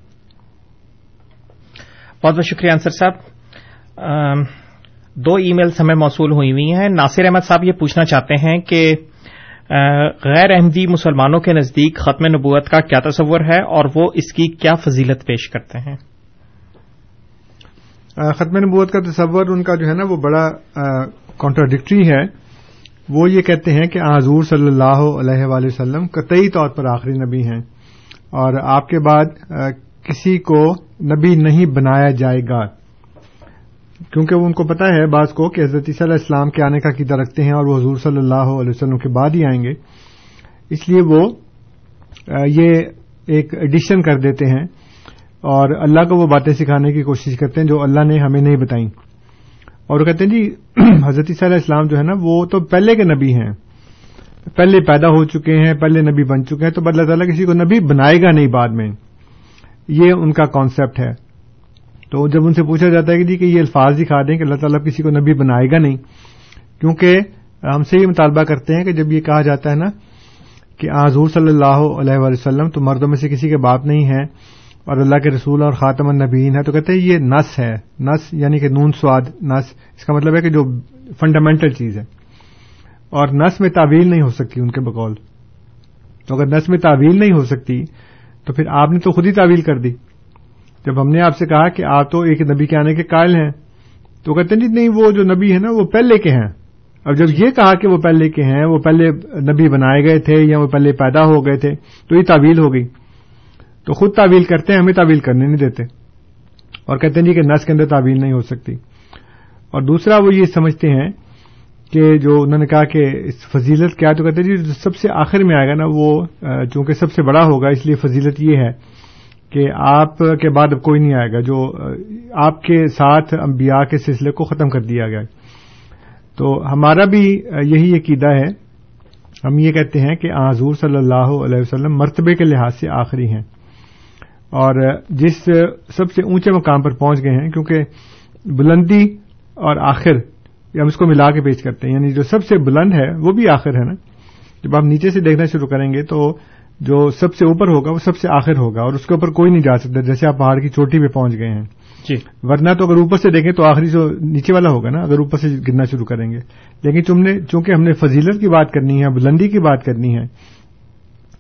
بہت بہت شکریہ انصر صاحب. دو ای میلز ہمیں موصول ہوئی ہوئی ہیں. ناصر احمد صاحب یہ پوچھنا چاہتے ہیں کہ غیر احمدی مسلمانوں کے نزدیک ختم نبوت کا کیا تصور ہے اور وہ اس کی کیا فضیلت پیش کرتے ہیں؟ ختم نبوت کا تصور ان کا جو ہے نا وہ بڑا کانٹراڈکٹری ہے. وہ یہ کہتے ہیں کہ حضور صلی اللہ علیہ وآلہ وسلم قطعی طور پر آخری نبی ہیں اور آپ کے بعد کسی کو نبی نہیں بنایا جائے گا, کیونکہ وہ ان کو پتا ہے بعض کو کہ حضرت عیسیٰ علیہ السلام کے آنے کا عقیدہ رکھتے ہیں اور وہ حضور صلی اللہ علیہ وسلم کے بعد ہی آئیں گے, اس لیے وہ یہ ایک ایڈیشن کر دیتے ہیں اور اللہ کو وہ باتیں سکھانے کی کوشش کرتے ہیں جو اللہ نے ہمیں نہیں بتائیں. اور وہ کہتے ہیں جی حضرت عیسیٰ علیہ السلام جو ہے نا وہ تو پہلے کے نبی ہیں, پہلے پیدا ہو چکے ہیں, پہلے نبی بن چکے ہیں, تو اللہ تعالیٰ کسی کو نبی بنائے گا نہیں بعد میں, یہ ان کا کانسیپٹ ہے. تو جب ان سے پوچھا جاتا ہے کہ جی کہ یہ الفاظ دکھا دیں کہ اللہ تعالیٰ کسی کو نبی بنائے گا نہیں, کیونکہ ہم سے یہ مطالبہ کرتے ہیں کہ جب یہ کہا جاتا ہے نا کہ حضور صلی اللہ علیہ وآلہ وسلم تو مردوں میں سے کسی کے باپ نہیں ہیں اور اللہ کے رسول اور خاتم النبیین ہے, تو کہتے ہیں یہ نص ہے, نص یعنی کہ نون سواد نص, اس کا مطلب ہے کہ جو فنڈامنٹل چیز ہے, اور نص میں تعویل نہیں ہو سکتی ان کے بقول. تو اگر نص میں تعویل نہیں ہو سکتی تو پھر آپ نے تو خود ہی تعویل کر دی. جب ہم نے آپ سے کہا کہ آپ تو ایک نبی کے آنے کے قائل ہیں تو کہتے ہیں نہیں وہ جو نبی ہے نا وہ پہلے کے ہیں. اب جب یہ کہا کہ وہ پہلے کے ہیں, وہ پہلے نبی بنائے گئے تھے یا وہ پہلے پیدا ہو گئے تھے, تو یہ تعویل ہو گئی. تو خود تعویل کرتے ہیں, ہمیں تعویل کرنے نہیں دیتے اور کہتے ہیں کہ نص کے اندر تعویل نہیں ہو سکتی. اور دوسرا وہ یہ سمجھتے ہیں کہ جو انہوں نے کہا کہ اس فضیلت کیا, تو کہتے ہیں جی سب سے آخر میں آئے گا نا وہ چونکہ سب سے بڑا ہوگا, اس لیے فضیلت یہ ہے کہ آپ کے بعد اب کوئی نہیں آئے گا, جو آپ کے ساتھ انبیاء کے سلسلے کو ختم کر دیا گیا. تو ہمارا بھی یہی عقیدہ ہے, ہم یہ کہتے ہیں کہ حضور صلی اللہ علیہ وسلم مرتبے کے لحاظ سے آخری ہیں اور جس سب سے اونچے مقام پر پہنچ گئے ہیں, کیونکہ بلندی اور آخر ہم اس کو ملا کے پیش کرتے ہیں, یعنی جو سب سے بلند ہے وہ بھی آخر ہے نا. جب آپ نیچے سے دیکھنا شروع کریں گے تو جو سب سے اوپر ہوگا وہ سب سے آخر ہوگا اور اس کے اوپر کوئی نہیں جا سکتا, جیسے آپ پہاڑ کی چوٹی پہ پہنچ گئے ہیں جی. ورنہ تو اگر اوپر سے دیکھیں تو آخری جو نیچے والا ہوگا نا, اگر اوپر سے گرنا شروع کریں گے, لیکن تم نے چونکہ ہم نے فضیلت کی بات کرنی ہے, بلندی کی بات کرنی ہے,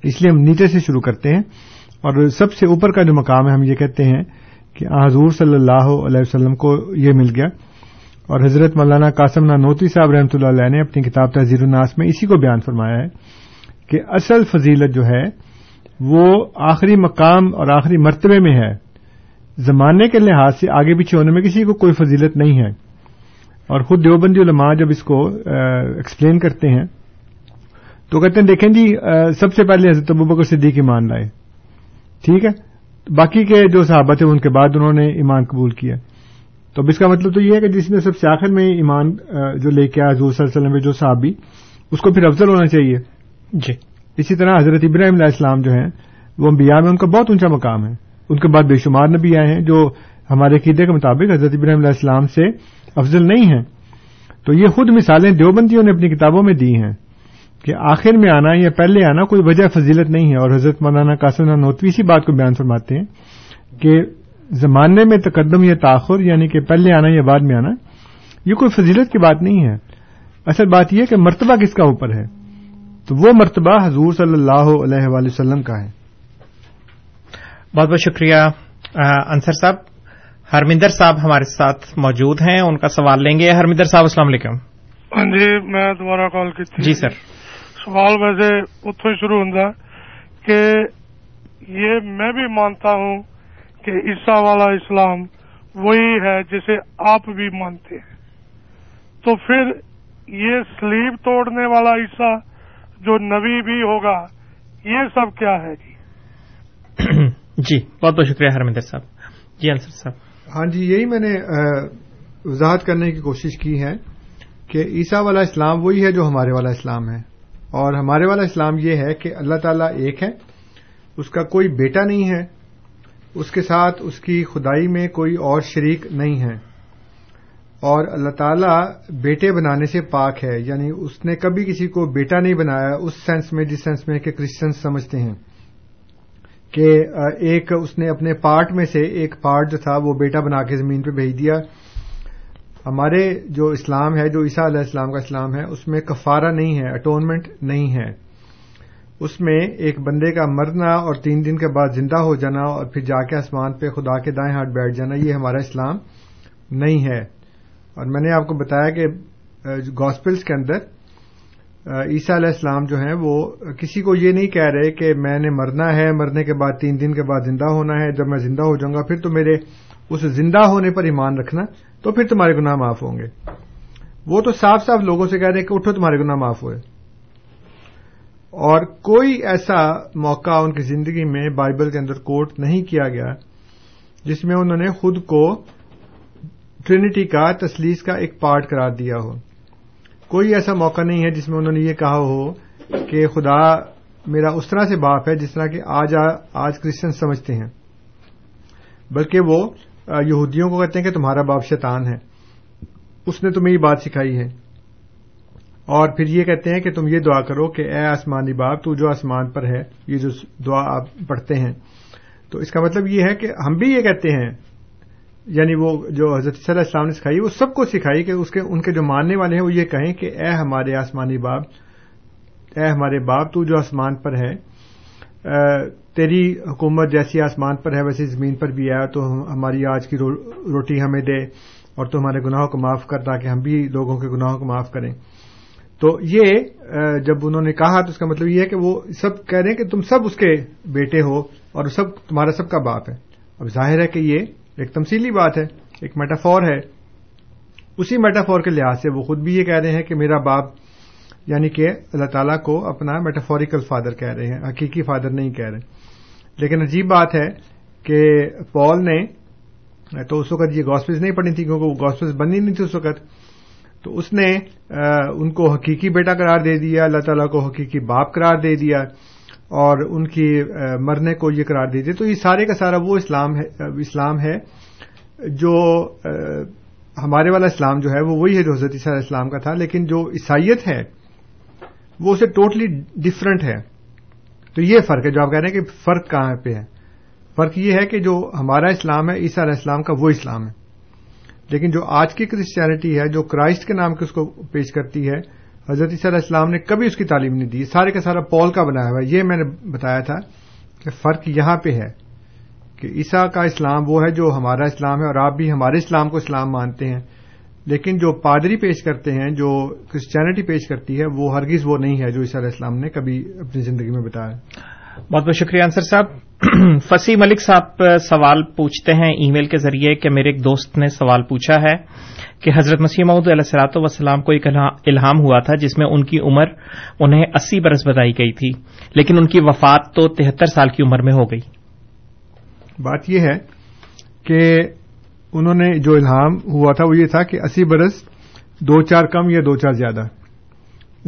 اس لیے ہم نیچے سے شروع کرتے ہیں. اور سب سے اوپر کا جو مقام ہے ہم یہ کہتے ہیں کہ حضور صلی اللہ علیہ وسلم کو یہ مل گیا. اور حضرت مولانا قاسم نانوتوی صاحب رحمۃ اللہ علیہ نے اپنی کتاب تہذیب الناس میں اسی کو بیان فرمایا ہے کہ اصل فضیلت جو ہے وہ آخری مقام اور آخری مرتبے میں ہے, زمانے کے لحاظ سے آگے پیچھے ہونے میں کسی کو کوئی فضیلت نہیں ہے. اور خود دیوبندی علماء جب اس کو ایکسپلین کرتے ہیں تو کہتے ہیں دیکھیں جی سب سے پہلے حضرت ابوبکر صدیق ایمان لائے, ٹھیک ہے, باقی کے جو صحابہ تھے ان کے بعد انہوں نے ایمان قبول کیا. تو اب اس کا مطلب تو یہ ہے کہ جس نے سب سے آخر میں ایمان جو لے کے آیا حضور صلی اللہ علیہ وسلم میں جو صحابی, اس کو پھر افضل ہونا چاہیے جی. اسی طرح حضرت ابراہیم علیہ السلام جو ہیں وہ انبیاء میں ان کا بہت اونچا مقام ہے, ان کے بعد بے شمار نبی آئے ہیں جو ہمارے عقیدے کے مطابق حضرت ابراہیم علیہ السلام سے افضل نہیں ہیں. تو یہ خود مثالیں دیوبندیوں نے اپنی کتابوں میں دی ہیں کہ آخر میں آنا یا پہلے آنا کوئی وجہ فضیلت نہیں ہے. اور حضرت مولانا قاسم نانوتوی اسی بات کو بیان فرماتے ہیں کہ زمانے میں تقدم یا تاخر, یعنی کہ پہلے آنا یا بعد میں آنا, یہ کوئی فضیلت کی بات نہیں ہے. اصل بات یہ ہے کہ مرتبہ کس کا اوپر ہے, تو وہ مرتبہ حضور صلی اللہ علیہ وآلہ وسلم کا ہے. بہت بہت شکریہ انصر صاحب. ہرمندر صاحب ہمارے ساتھ موجود ہیں, ان کا سوال لیں گے. ہرمندر صاحب السلام علیکم. جی میں دوبارہ کال کی تھی. جی سر, سوال ویسے اتوں ہی شروع ہوں کہ یہ میں بھی مانتا ہوں کہ عیسیٰ والا اسلام وہی ہے جسے آپ بھی مانتے ہیں, تو پھر یہ سلیب توڑنے والا عیسیٰ جو نبی بھی ہوگا, یہ سب کیا ہے جی؟ جی بہت بہت شکریہ ہرمندر صاحب. جی انصر صاحب. ہاں جی, یہی میں نے وضاحت کرنے کی کوشش کی ہے کہ عیسیٰ والا اسلام وہی ہے جو ہمارے والا اسلام ہے, اور ہمارے والا اسلام یہ ہے کہ اللہ تعالیٰ ایک ہے, اس کا کوئی بیٹا نہیں ہے, اس کے ساتھ اس کی خدائی میں کوئی اور شریک نہیں ہے. اور اللہ تعالیٰ بیٹے بنانے سے پاک ہے، یعنی اس نے کبھی کسی کو بیٹا نہیں بنایا اس سینس میں، جس سینس میں کہ کرسچن سمجھتے ہیں کہ ایک اس نے اپنے پارٹ میں سے ایک پارٹ جو تھا وہ بیٹا بنا کے زمین پہ بھیج دیا۔ ہمارے جو اسلام ہے، جو عیسیٰ علیہ السلام کا اسلام ہے، اس میں کفارہ نہیں ہے، اٹونمنٹ نہیں ہے۔ اس میں ایک بندے کا مرنا اور تین دن کے بعد زندہ ہو جانا اور پھر جا کے آسمان پہ خدا کے دائیں ہاتھ بیٹھ جانا، یہ ہمارا اسلام نہیں ہے۔ اور میں نے آپ کو بتایا کہ گاسپلز کے اندر عیسیٰ علیہ السلام جو ہیں وہ کسی کو یہ نہیں کہہ رہے کہ میں نے مرنا ہے، مرنے کے بعد تین دن کے بعد زندہ ہونا ہے، جب میں زندہ ہو جاؤں گا پھر تو میرے اس زندہ ہونے پر ایمان رکھنا، تو پھر تمہارے گناہ معاف ہوں گے۔ وہ تو صاف صاف لوگوں سے کہہ رہے کہ اٹھو تمہارے گناہ معاف ہوئے، اور کوئی ایسا موقع ان کی زندگی میں بائبل کے اندر کوٹ نہیں کیا گیا جس میں انہوں نے خود کو ٹرینٹی کا، تثلیث کا ایک پارٹ قرار دیا ہو۔ کوئی ایسا موقع نہیں ہے جس میں انہوں نے یہ کہا ہو کہ خدا میرا اس طرح سے باپ ہے جس طرح کہ آج آج کرسچن سمجھتے ہیں، بلکہ وہ یہودیوں کو کہتے ہیں کہ تمہارا باپ شیطان ہے، اس نے تمہیں یہ بات سکھائی ہے، اور پھر یہ کہتے ہیں کہ تم یہ دعا کرو کہ اے آسمانی باپ تو جو آسمان پر ہے۔ یہ جو دعا آپ پڑھتے ہیں تو اس کا مطلب یہ ہے کہ ہم بھی یہ کہتے ہیں، یعنی وہ جو حضرت صلی اللہ علیہ وسلم نے سکھائی وہ سب کو سکھائی کہ اس کے ان کے جو ماننے والے ہیں وہ یہ کہیں کہ اے ہمارے آسمانی باپ، اے ہمارے باپ تو جو آسمان پر ہے، تیری حکومت جیسی آسمان پر ہے ویسی زمین پر بھی ہے، تو ہماری آج کی روٹی ہمیں دے اور تو ہمارے گناہوں کو معاف کر تاکہ ہم بھی لوگوں کے گناہوں کو معاف کریں۔ تو یہ جب انہوں نے کہا تو اس کا مطلب یہ ہے کہ وہ سب کہہ رہے ہیں کہ تم سب اس کے بیٹے ہو اور سب تمہارا سب کا باپ ہے۔ اب ظاہر ہے کہ یہ ایک تمثیلی بات ہے، ایک میٹافور ہے، اسی میٹافور کے لحاظ سے وہ خود بھی یہ کہہ رہے ہیں کہ میرا باپ، یعنی کہ اللہ تعالیٰ کو اپنا میٹافوریکل فادر کہہ رہے ہیں، حقیقی فادر نہیں کہہ رہے۔ لیکن عجیب بات ہے کہ پال نے تو اس وقت یہ گاسپلز نہیں پڑھی تھی کیونکہ وہ گاسپلز بنی نہیں تھی اس وقت، تو اس نے ان کو حقیقی بیٹا قرار دے دیا، اللہ تعالیٰ کو حقیقی باپ قرار دے دیا، اور ان کی مرنے کو یہ قرار دے دیا۔ تو یہ سارے کا سارا وہ اسلام ہے اسلام ہے جو ہمارے والا اسلام جو ہے وہ وہی ہے جو حضرت عیسیٰ علیہ السلام کا تھا، لیکن جو عیسائیت ہے وہ اسے ٹوٹلی ڈفرنٹ ہے۔ تو یہ فرق ہے جو آپ کہہ رہے ہیں کہ فرق کہاں پہ ہے۔ فرق یہ ہے کہ جو ہمارا اسلام ہے عیسیٰ علیہ السلام کا وہ اسلام ہے، لیکن جو آج کی کرسچینٹی ہے جو کرائسٹ کے نام کے اس کو پیش کرتی ہے، حضرت عیسیٰ علیہ السلام نے کبھی اس کی تعلیم نہیں دی، سارے کا سارا پال کا بنایا ہوا ہے۔ یہ میں نے بتایا تھا کہ فرق یہاں پہ ہے کہ عیسیٰ کا اسلام وہ ہے جو ہمارا اسلام ہے، اور آپ بھی ہمارے اسلام کو اسلام مانتے ہیں، لیکن جو پادری پیش کرتے ہیں، جو کرسچینٹی پیش کرتی ہے، وہ ہرگز وہ نہیں ہے جو عیسیٰ علیہ السلام نے کبھی اپنی زندگی میں بتایا۔ بہت بہت شکریہ انصر صاحب۔ فصیح ملک صاحب سوال پوچھتے ہیں ای میل کے ذریعے کہ میرے ایک دوست نے سوال پوچھا ہے کہ حضرت مسیح موعود علیہ الصلوۃ والسلام کو ایک الہام ہوا تھا جس میں ان کی عمر انہیں اسی برس بتائی گئی تھی، لیکن ان کی وفات تو تہتر سال کی عمر میں ہو گئی۔ بات یہ ہے کہ انہوں نے جو الہام ہوا تھا وہ یہ تھا کہ اسی برس، دو چار کم یا دو چار زیادہ،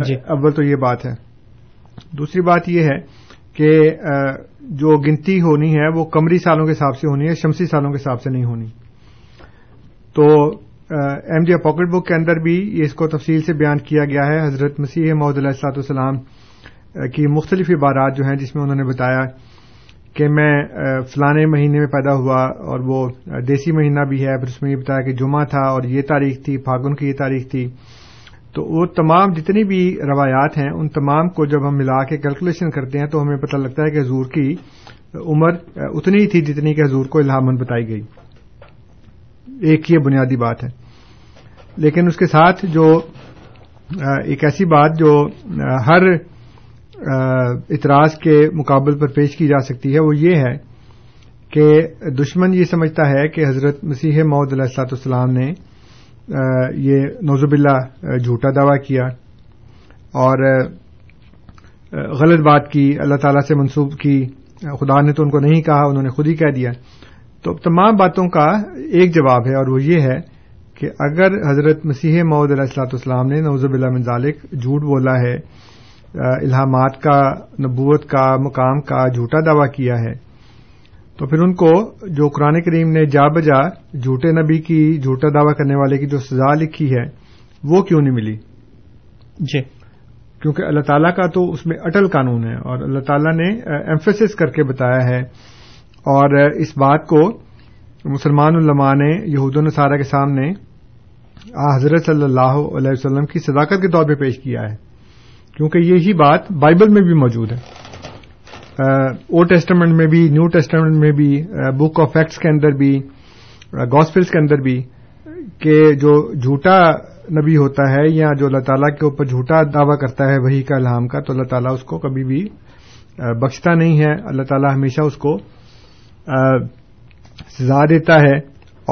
جی اول تو یہ بات ہے۔ دوسری بات یہ ہے کہ جو گنتی ہونی ہے وہ قمری سالوں کے حساب سے ہونی ہے، شمسی سالوں کے حساب سے نہیں ہونی۔ تو ایم ڈی پاکٹ بک کے اندر بھی اس کو تفصیل سے بیان کیا گیا ہے، حضرت مسیح موعود علیہ الصلوۃ والسلام کی مختلف عبارات جو ہیں جس میں انہوں نے بتایا کہ میں فلانے مہینے میں پیدا ہوا، اور وہ دیسی مہینہ بھی ہے، پھر اس میں یہ بتایا کہ جمعہ تھا اور یہ تاریخ تھی، پھاگن کی یہ تاریخ تھی۔ تو وہ تمام جتنی بھی روایات ہیں ان تمام کو جب ہم ملا کے کیلکولیشن کرتے ہیں تو ہمیں پتہ لگتا ہے کہ حضور کی عمر اتنی ہی تھی جتنی کہ حضور کو الہاماً بتائی گئی۔ ایک یہ بنیادی بات ہے، لیکن اس کے ساتھ جو ایک ایسی بات جو ہر اعتراض کے مقابل پر پیش کی جا سکتی ہے وہ یہ ہے کہ دشمن یہ سمجھتا ہے کہ حضرت مسیح موعود علیہ الصلوۃ والسلام نے یہ نعوذ باللہ جھوٹا دعویٰ کیا اور غلط بات کی، اللہ تعالیٰ سے منسوب کی، خدا نے تو ان کو نہیں کہا، انہوں نے خود ہی کہہ دیا۔ تو تمام باتوں کا ایک جواب ہے اور وہ یہ ہے کہ اگر حضرت مسیح موعود علیہ الصلوۃ والسلام نے نعوذ باللہ من ذالک جھوٹ بولا ہے، الہامات کا، نبوت کا، مقام کا جھوٹا دعویٰ کیا ہے، تو پھر ان کو جو قرآن کریم نے جا بجا جھوٹے نبی کی جھوٹا دعویٰ کرنے والے کی جو سزا لکھی ہے وہ کیوں نہیں ملی؟ جی کیونکہ اللہ تعالیٰ کا تو اس میں اٹل قانون ہے اور اللہ تعالیٰ نے ایمفیسس کر کے بتایا ہے، اور اس بات کو مسلمان علماء نے یہود و نصارہ کے سامنے حضرت صلی اللہ علیہ وسلم کی صداقت کے طور پہ پیش کیا ہے، کیونکہ یہی بات بائبل میں بھی موجود ہے، اولڈ ٹیسٹامنٹ میں بھی، نیو ٹیسٹامنٹ میں بھی، بک آف ایکٹس کے اندر بھی، گوسپلس کے اندر بھی، کہ جو جھوٹا نبی ہوتا ہے یا جو اللہ تعالیٰ کے اوپر جھوٹا دعویٰ کرتا ہے وحی کا الہام کا، تو اللہ تعالیٰ اس کو کبھی بھی بخشتا نہیں ہے، اللہ تعالیٰ ہمیشہ اس کو سزا دیتا ہے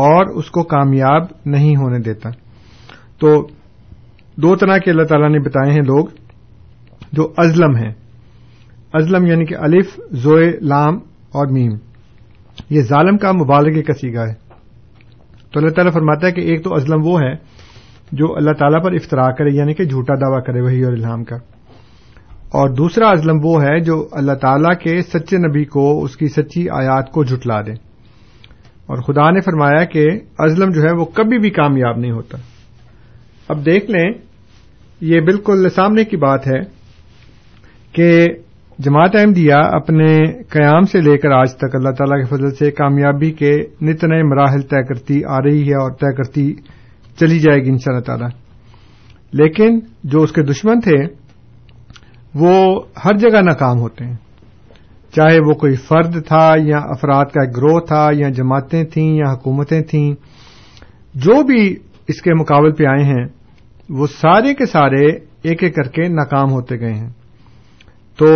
اور اس کو کامیاب نہیں ہونے دیتا۔ تو دو طرح کے اللہ تعالیٰ نے بتائے ہیں لوگ جو ازلم ہیں، ازلم یعنی کہ الف زوئے لام اور میم، یہ ظالم کا مبالغے کا صیغہ ہے۔ تو اللہ تعالیٰ فرماتا ہے کہ ایک تو ازلم وہ ہے جو اللہ تعالیٰ پر افتراء کرے یعنی کہ جھوٹا دعویٰ کرے وحی اور الہام کا، اور دوسرا ازلم وہ ہے جو اللہ تعالیٰ کے سچے نبی کو، اس کی سچی آیات کو جھٹلا دے، اور خدا نے فرمایا کہ ازلم جو ہے وہ کبھی بھی کامیاب نہیں ہوتا۔ اب دیکھ لیں، یہ بالکل سامنے کی بات ہے کہ جماعت احمدیہ اپنے قیام سے لے کر آج تک اللہ تعالیٰ کے فضل سے کامیابی کے نت نئے مراحل طے کرتی آ رہی ہے اور طے کرتی چلی جائے گی انشاءاللہ تعالیٰ، لیکن جو اس کے دشمن تھے وہ ہر جگہ ناکام ہوتے ہیں، چاہے وہ کوئی فرد تھا یا افراد کا گروہ تھا یا جماعتیں تھیں یا حکومتیں تھیں، جو بھی اس کے مقابل پہ آئے ہیں وہ سارے کے سارے ایک ایک کر کے ناکام ہوتے گئے ہیں۔ تو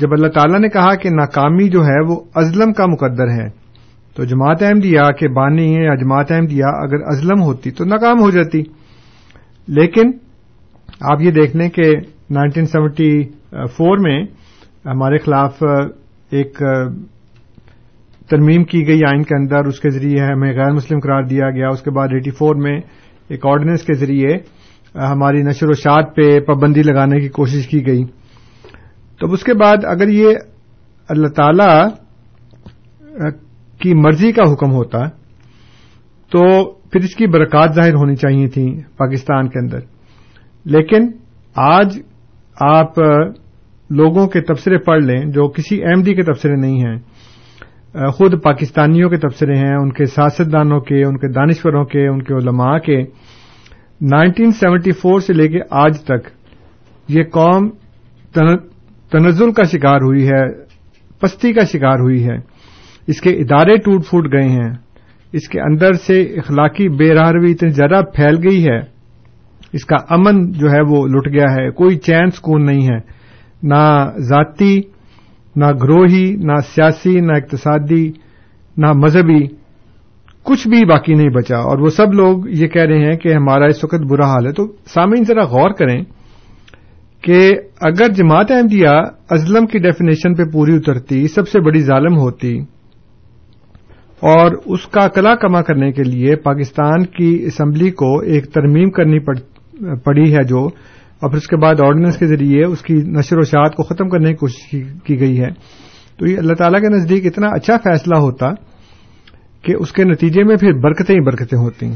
جب اللہ تعالیٰ نے کہا کہ ناکامی جو ہے وہ ازلم کا مقدر ہے، تو جماعت احمدیہ کے بانی ہیں یا جماعت احمدیہ اگر ازلم ہوتی تو ناکام ہو جاتی، لیکن آپ یہ دیکھ لیں کہ نائنٹین سیونٹی فور میں ہمارے خلاف ایک ترمیم کی گئی آئین کے اندر، اس کے ذریعے ہمیں غیر مسلم قرار دیا گیا، اس کے بعد ایٹی فور میں ایک آرڈیننس کے ذریعے ہماری نشر و اشاعت پہ پابندی لگانے کی کوشش کی گئی۔ تو اس کے بعد اگر یہ اللہ تعالی کی مرضی کا حکم ہوتا تو پھر اس کی برکات ظاہر ہونی چاہیے تھی پاکستان کے اندر، لیکن آج آپ لوگوں کے تبصرے پڑھ لیں جو کسی احمدی کے تبصرے نہیں ہیں، خود پاکستانیوں کے تبصرے ہیں، ان کے سیاستدانوں کے، ان کے دانشوروں کے، ان کے علماء کے۔ نائنٹین سیونٹی فور سے لے کے آج تک یہ قوم تنزل کا شکار ہوئی ہے، پستی کا شکار ہوئی ہے، اس کے ادارے ٹوٹ پھوٹ گئے ہیں، اس کے اندر سے اخلاقی بے راہی اتنی زیادہ پھیل گئی ہے، اس کا امن جو ہے وہ لٹ گیا ہے، کوئی چین سکون نہیں ہے، نہ ذاتی، نہ گروہی، نہ سیاسی، نہ اقتصادی، نہ مذہبی، کچھ بھی باقی نہیں بچا، اور وہ سب لوگ یہ کہہ رہے ہیں کہ ہمارا اس وقت برا حال ہے۔ تو سامعین ذرا غور کریں کہ اگر جماعت احمدیہ ازلم کی ڈیفینیشن پہ پوری اترتی، سب سے بڑی ظالم ہوتی، اور اس کا کلا کما کرنے کے لیے پاکستان کی اسمبلی کو ایک ترمیم کرنی پڑی ہے جو، اور پھر اس کے بعد آرڈیننس کے ذریعے اس کی نشر و اشاعت کو ختم کرنے کی کوشش کی گئی ہے، تو یہ اللہ تعالیٰ کے نزدیک اتنا اچھا فیصلہ ہوتا کہ اس کے نتیجے میں پھر برکتیں ہی برکتیں ہوتی،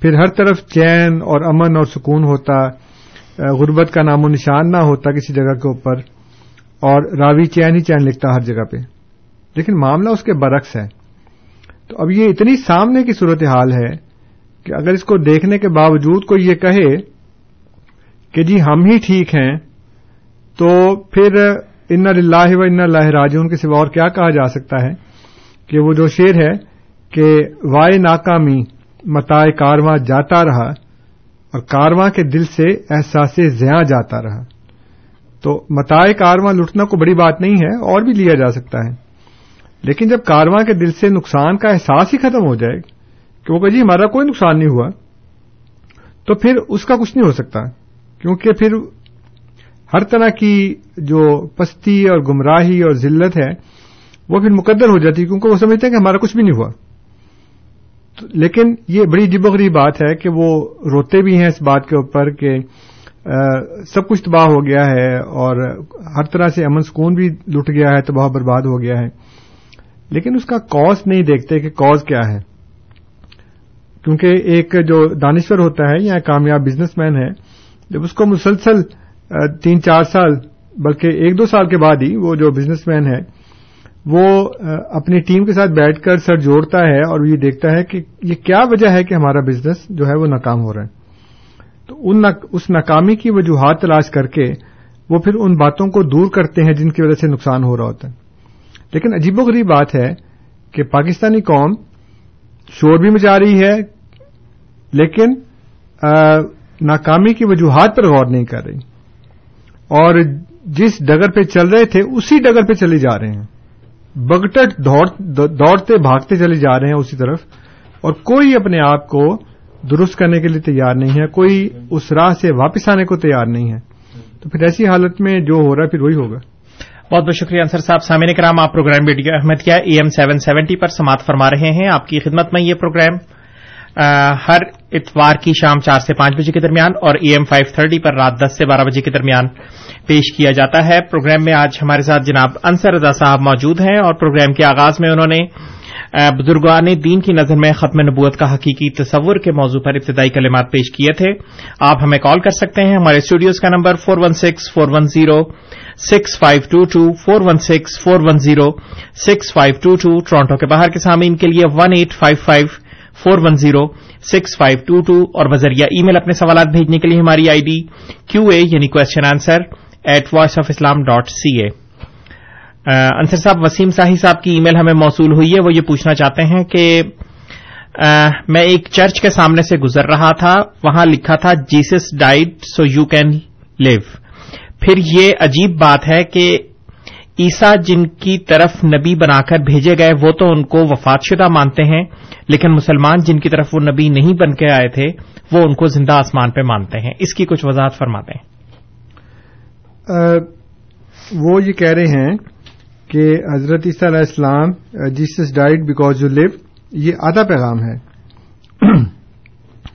پھر ہر طرف چین اور امن اور سکون ہوتا، غربت کا نام و نشان نہ ہوتا کسی جگہ کے اوپر، اور راوی چین ہی چین لکھتا ہر جگہ پہ، لیکن معاملہ اس کے برعکس ہے۔ تو اب یہ اتنی سامنے کی صورتحال ہے کہ اگر اس کو دیکھنے کے باوجود کوئی یہ کہے کہ جی ہم ہی ٹھیک ہیں، تو پھر انا للہ و انا الیہ راجعون کے سوا اور کیا کہا جا سکتا ہے کہ وہ جو شعر ہے کہ وائے ناکامی متاع کارواں جاتا رہا اور کارواں کے دل سے احساس زیاں جاتا رہا۔ تو متاع کارواں لٹنا کو بڑی بات نہیں ہے، اور بھی لیا جا سکتا ہے، لیکن جب کارواں کے دل سے نقصان کا احساس ہی ختم ہو جائے کہ وہ کہ جی ہمارا کوئی نقصان نہیں ہوا، تو پھر اس کا کچھ نہیں ہو سکتا، کیونکہ پھر ہر طرح کی جو پستی اور گمراہی اور ذلت ہے وہ پھر مقدر ہو جاتی، کیونکہ وہ سمجھتے ہیں کہ ہمارا کچھ بھی نہیں ہوا۔ لیکن یہ بڑی عجیب و غریب بات ہے کہ وہ روتے بھی ہیں اس بات کے اوپر کہ سب کچھ تباہ ہو گیا ہے اور ہر طرح سے امن سکون بھی لٹ گیا ہے، تباہ برباد ہو گیا ہے، لیکن اس کا کاز نہیں دیکھتے کہ کاز کیا ہے. کیونکہ ایک جو دانشور ہوتا ہے یا کامیاب بزنس مین ہے, جب اس کو مسلسل تین چار سال بلکہ ایک دو سال کے بعد ہی وہ جو بزنس مین ہے وہ اپنی ٹیم کے ساتھ بیٹھ کر سر جوڑتا ہے اور یہ دیکھتا ہے کہ یہ کیا وجہ ہے کہ ہمارا بزنس جو ہے وہ ناکام ہو رہا ہے, تو ان اس ناکامی کی وجوہات تلاش کر کے وہ پھر ان باتوں کو دور کرتے ہیں جن کی وجہ سے نقصان ہو رہا ہوتا ہے. لیکن عجیب و غریب بات ہے کہ پاکستانی قوم شور بھی مچا رہی ہے لیکن ناکامی کی وجوہات پر غور نہیں کر رہی, اور جس ڈگر پہ چل رہے تھے اسی ڈگر پہ چلے جا رہے ہیں, بگٹٹ دوڑ, دوڑتے بھاگتے چلے جا رہے ہیں اسی طرف, اور کوئی اپنے آپ کو درست کرنے کے لیے تیار نہیں ہے, کوئی اس راہ سے واپس آنے کو تیار نہیں ہے. تو پھر ایسی حالت میں جو ہو رہا ہے پھر وہی ہوگا. بہت بہت شکریہ انصر صاحب. سامعین کرام, آپ programme radio Ahmadiyya A M seven seventy پر سماعت فرما رہے ہیں. آپ کی خدمت میں یہ پروگرام ہر اتوار کی شام چار سے پانچ بجے کے درمیان اور اے ایم فائیو تھرٹی پر رات دس سے بارہ بجے کے درمیان پیش کیا جاتا ہے. پروگرام میں آج ہمارے ساتھ جناب انصر رضا صاحب موجود ہیں, اور پروگرام کے آغاز میں انہوں نے بزرگان دین کی نظر میں ختم نبوت کا حقیقی تصور کے موضوع پر ابتدائی کلمات پیش کیے تھے. آپ ہمیں کال کر سکتے ہیں. ہمارے اسٹوڈیوز کا number four one six four one zero six five two two, four one six four one zero six five two two. Toronto کے باہر کے سامعین کے لیے one eight five five four one zero six five two two, اور بذریعہ ای میل اپنے سوالات بھیجنے کے لیے ہماری آئی ڈی کیو اے یعنی question answer at voice of Islam dot C A. Ansar صاحب, وسیم ساہی صاحب کی ای میل ہمیں موصول ہوئی ہے. وہ یہ پوچھنا چاہتے ہیں کہ میں ایک چرچ کے سامنے سے گزر رہا تھا, وہاں لکھا تھا Jesus died so you can live. پھر یہ عجیب بات ہے کہ عیسیٰ جن کی طرف نبی بنا کر بھیجے گئے وہ تو ان کو وفات شدہ مانتے ہیں, لیکن مسلمان جن کی طرف وہ نبی نہیں بن کے آئے تھے وہ ان کو زندہ آسمان پہ مانتے ہیں. اس کی کچھ وضاحت فرماتے ہیں. آ, وہ یہ کہہ رہے ہیں کہ حضرت عیسیٰ علیہ السلام Jesus died because you live, یہ آدھا پیغام ہے.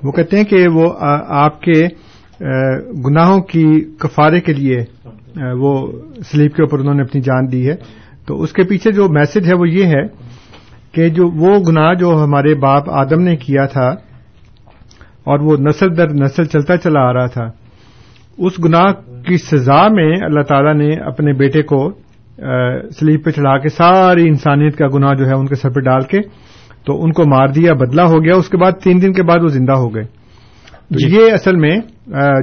وہ کہتے ہیں کہ وہ آپ کے گناہوں کی کفارے کے لیے وہ سلیب کے اوپر انہوں نے اپنی جان دی ہے. تو اس کے پیچھے جو میسج ہے وہ یہ ہے کہ جو وہ گناہ جو ہمارے باپ آدم نے کیا تھا اور وہ نسل در نسل چلتا چلا آ رہا تھا, اس گناہ کی سزا میں اللہ تعالیٰ نے اپنے بیٹے کو سلیب پہ چڑھا کے ساری انسانیت کا گناہ جو ہے ان کے سر پہ ڈال کے تو ان کو مار دیا, بدلہ ہو گیا. اس کے بعد تین دن کے بعد وہ زندہ ہو گئے. تو یہ اصل میں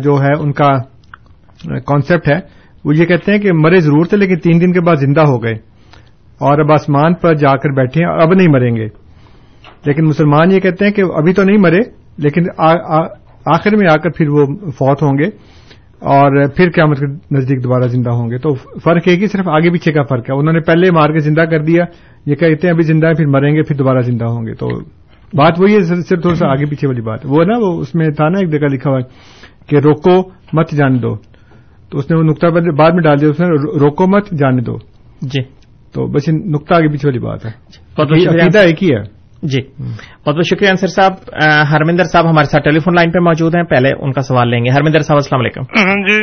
جو ہے ان کا کانسیپٹ ہے, وہ یہ کہتے ہیں کہ مرے ضرور تھے لیکن تین دن کے بعد زندہ ہو گئے, اور اب آسمان پر جا کر بیٹھے ہیں, اب نہیں مریں گے. لیکن مسلمان یہ کہتے ہیں کہ ابھی تو نہیں مرے لیکن آ, آ, آخر میں آ کر پھر وہ فوت ہوں گے اور پھر قیامت کے نزدیک دوبارہ زندہ ہوں گے. تو فرق ایک ہی, صرف آگے پیچھے کا فرق ہے. انہوں نے پہلے مار کے زندہ کر دیا, یہ کہتے ہیں ابھی زندہ ہے, پھر مریں گے, پھر دوبارہ زندہ ہوں گے. تو بات وہی ہے, صرف تھوڑا سا آگے پیچھے والی بات. وہ نا وہ اس میں تھا نا ایک جگہ لکھا ہوا کہ روکو مت جان دو, تو اس نے وہ نقطہ بعد میں ڈال دیا, اس نے روکو مت جانے دو. جی, تو بس نقطہ آگے پیچھے والی بات ہے. عقیدہ ایک ہی ہے. جی, بہت بہت شکریہ انصر صاحب. ہرمندر صاحب ہمارے ساتھ ٹیلی فون لائن پہ موجود ہیں, پہلے ان کا سوال لیں گے. ہرمندر صاحب السلام علیکم. جی,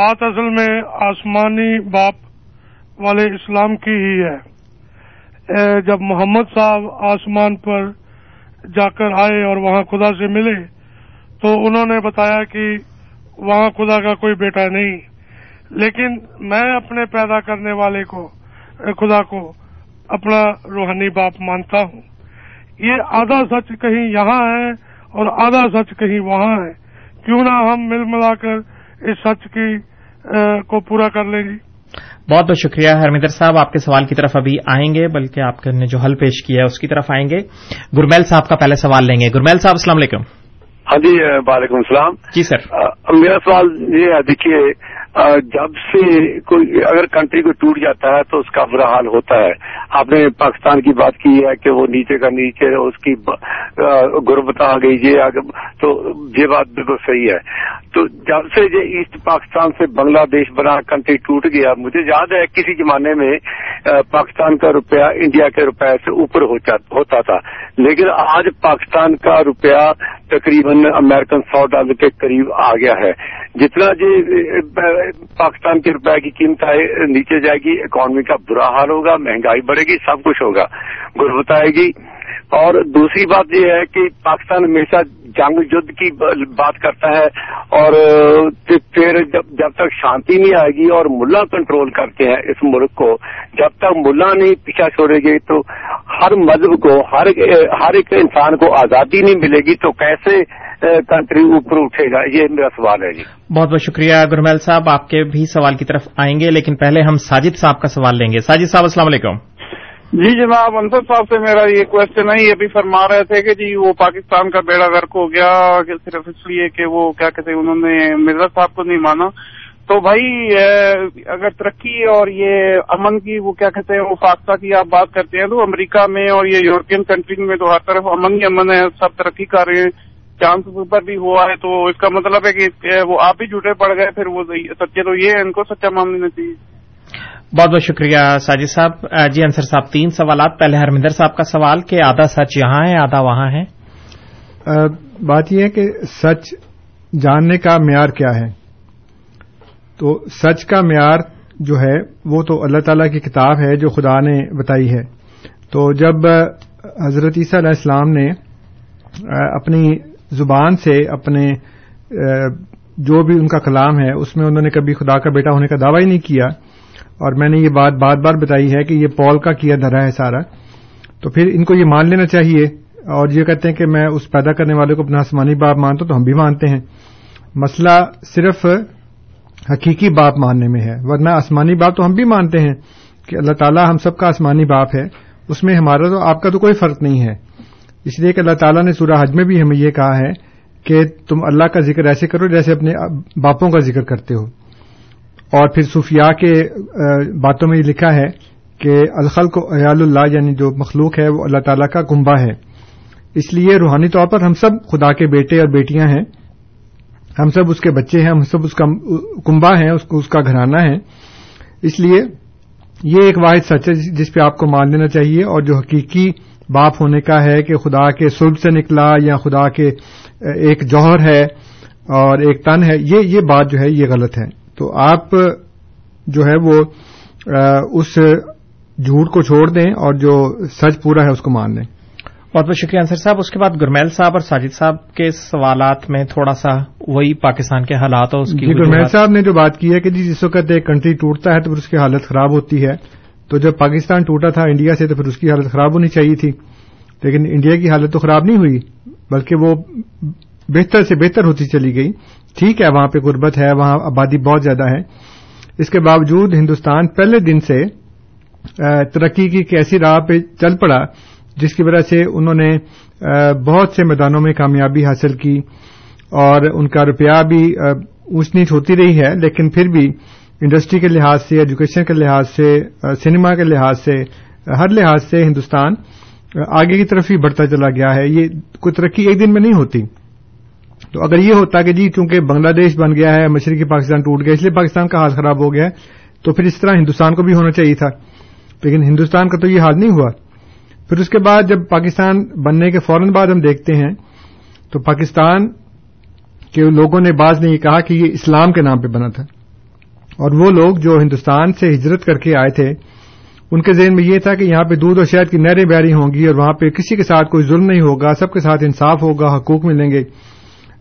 بات اصل میں آسمانی باپ والے اسلام کی ہی ہے. جب محمد صاحب آسمان پر جا کر آئے اور وہاں خدا سے ملے تو انہوں نے بتایا کہ وہاں خدا کا کوئی بیٹا نہیں, لیکن میں اپنے پیدا کرنے والے کو خدا کو اپنا روحانی باپ مانتا ہوں. یہ آدھا سچ کہیں یہاں ہے اور آدھا سچ کہیں وہاں ہے. کیوں نہ ہم مل ملا کر اس سچ کی کو پورا کر لیں گے. بہت بہت شکریہ ہرمندر صاحب. آپ کے سوال کی طرف ابھی آئیں گے, بلکہ آپ نے جو حل پیش کیا ہے اس کی طرف آئیں گے. گرمیل صاحب کا پہلے سوال لیں گے. گرمیل صاحب السلام علیکم. ہاں جی, وعلیکم السلام. جی سر, میرا سوال یہ ہے, دیکھیے جب سے کوئی اگر کنٹری کو ٹوٹ جاتا ہے تو اس کا برا حال ہوتا ہے. آپ نے پاکستان کی بات کی ہے کہ وہ نیچے کا نیچے, اس کی غربت آ گئی, یہ تو یہ بات بالکل صحیح ہے. تو جب سے یہ ایسٹ پاکستان سے بنگلہ دیش بنا, کنٹری ٹوٹ گیا. مجھے یاد ہے کسی زمانے میں پاکستان کا روپیہ انڈیا کے روپے سے اوپر ہوتا تھا, لیکن آج پاکستان کا روپیہ تقریباً امریکن سو ڈالر کے قریب آ گیا ہے. جتنا جی پاکستان کے روپے کی قیمت نیچے جائے گی, اکانومی کا برا حال ہوگا, مہنگائی بڑھے گی, سب کچھ ہوگا, غربت آئے گی. اور دوسری بات یہ ہے کہ پاکستان ہمیشہ جنگ جد کی بات کرتا ہے, اور پھر جب, جب تک شانتی نہیں آئے گی اور ملا کنٹرول کرتے ہیں اس ملک کو, جب تک ملا نہیں پیچھا چھوڑے گی تو ہر مذہب کو, ہر ہر ایک انسان کو آزادی نہیں ملے گی, تو کیسے کنٹری اوپر اٹھے گا؟ یہ میرا سوال ہے. جی بہت بہت شکریہ گرمیل صاحب, آپ کے بھی سوال کی طرف آئیں گے, لیکن پہلے ہم ساجد صاحب کا سوال لیں گے. ساجد صاحب السلام علیکم. جی جناب انصر صاحب سے میرا یہ کوشچن ہے, یہ بھی فرما رہے تھے کہ جی وہ پاکستان کا بیڑا غرق ہو گیا کہ صرف اس لیے کہ وہ کیا کہتے ہیں انہوں نے مرزا صاحب کو نہیں مانا. تو بھائی اگر ترقی اور یہ امن کی وہ کیا کہتے ہیں وہ فاقہ کی آپ بات کرتے ہیں, تو امریکہ میں اور یہ یورپین کنٹری میں تو ہر طرف امن ہی امن ہے, سب ترقی کر رہے ہیں, چاند پر بھی ہوا ہے, تو اس کا مطلب ہے کہ وہ آپ بھی جھوٹے پڑ گئے, پھر وہ سچے تو یہ ان کو سچا ماننا چاہیے. بہت بہت شکریہ ساجد صاحب. جی انصر صاحب تین سوالات, پہلے ہرمندر صاحب کا سوال کہ آدھا سچ یہاں ہے آدھا وہاں ہے. بات یہ ہے کہ سچ جاننے کا معیار کیا ہے, تو سچ کا معیار جو ہے وہ تو اللہ تعالیٰ کی کتاب ہے جو خدا نے بتائی ہے. تو جب حضرت عیسیٰ علیہ السلام نے اپنی زبان سے اپنے جو بھی ان کا کلام ہے اس میں انہوں نے کبھی خدا کا بیٹا ہونے کا دعویٰ ہی نہیں کیا, اور میں نے یہ بات بار بار بتائی ہے کہ یہ پال کا کیا دھرا ہے سارا, تو پھر ان کو یہ مان لینا چاہیے. اور یہ کہتے ہیں کہ میں اس پیدا کرنے والے کو اپنا آسمانی باپ مانتا ہوں, تو ہم بھی مانتے ہیں. مسئلہ صرف حقیقی باپ ماننے میں ہے, ورنہ آسمانی باپ تو ہم بھی مانتے ہیں کہ اللہ تعالیٰ ہم سب کا آسمانی باپ ہے, اس میں ہمارا تو آپ کا تو کوئی فرق نہیں ہے. اس لیے کہ اللہ تعالیٰ نے سورہ حج میں بھی ہمیں یہ کہا ہے کہ تم اللہ کا ذکر ایسے کرو جیسے اپنے باپوں کا ذکر کرتے ہو. اور پھر صوفیاء کے باتوں میں یہ لکھا ہے کہ الخلق عیال اللہ, یعنی جو مخلوق ہے وہ اللہ تعالیٰ کا کنبہ ہے. اس لیے روحانی طور پر ہم سب خدا کے بیٹے اور بیٹیاں ہیں, ہم سب اس کے بچے ہیں, ہم سب اس کا کنبہ ہیں, اس کا گھرانہ ہے. اس لیے یہ ایک واحد سچ ہے جس پہ آپ کو مان لینا چاہیے. اور جو حقیقی باپ ہونے کا ہے کہ خدا کے سلب سے نکلا یا خدا کے ایک جوہر ہے اور ایک تن ہے, یہ یہ بات جو ہے یہ غلط ہے. تو آپ جو ہے وہ اس جھوٹ کو چھوڑ دیں اور جو سچ پورا ہے اس کو مان لیں. بہت بہت شکریہ انصر صاحب. اس کے بعد گرمیل صاحب اور ساجد صاحب کے سوالات میں تھوڑا سا وہی پاکستان کے حالات اور اس کی. گرمیل صاحب نے جو بات کی ہے کہ جی جس وقت ایک کنٹری ٹوٹتا ہے تو پھر اس کی حالت خراب ہوتی ہے, تو جب پاکستان ٹوٹا تھا انڈیا سے تو پھر اس کی حالت خراب ہونی چاہیے تھی, لیکن انڈیا کی حالت تو خراب نہیں ہوئی بلکہ وہ بہتر سے بہتر ہوتی چلی گئی. ٹھیک ہے وہاں پہ غربت ہے, وہاں آبادی بہت زیادہ ہے, اس کے باوجود ہندوستان پہلے دن سے ترقی کی ایسی راہ پہ چل پڑا جس کی وجہ سے انہوں نے بہت سے میدانوں میں کامیابی حاصل کی, اور ان کا روپیہ بھی اونچ نیچ ہوتی رہی ہے, لیکن پھر بھی انڈسٹری کے لحاظ سے, ایجوکیشن کے لحاظ سے, سینما کے لحاظ سے, ہر لحاظ سے ہندوستان آگے کی طرف ہی بڑھتا چلا گیا ہے. یہ کوئی ترقی ایک دن میں نہیں ہوتی. تو اگر یہ ہوتا کہ جی چونکہ بنگلہ دیش بن گیا ہے, مشرقی پاکستان ٹوٹ گیا, اس لیے پاکستان کا حال خراب ہو گیا ہے, تو پھر اس طرح ہندوستان کو بھی ہونا چاہیے تھا, لیکن ہندوستان کا تو یہ حال نہیں ہوا. پھر اس کے بعد جب پاکستان بننے کے فوراً بعد ہم دیکھتے ہیں تو پاکستان کے لوگوں نے بعض نے یہ کہا کہ یہ اسلام کے نام پہ بنا تھا, اور وہ لوگ جو ہندوستان سے ہجرت کر کے آئے تھے ان کے ذہن میں یہ تھا کہ یہاں پہ دودھ اور شہد کی نہریں بہہ رہی ہوں گی اور وہاں پہ کسی کے ساتھ کوئی ظلم نہیں ہوگا, سب کے ساتھ انصاف ہوگا, حقوق ملیں گے.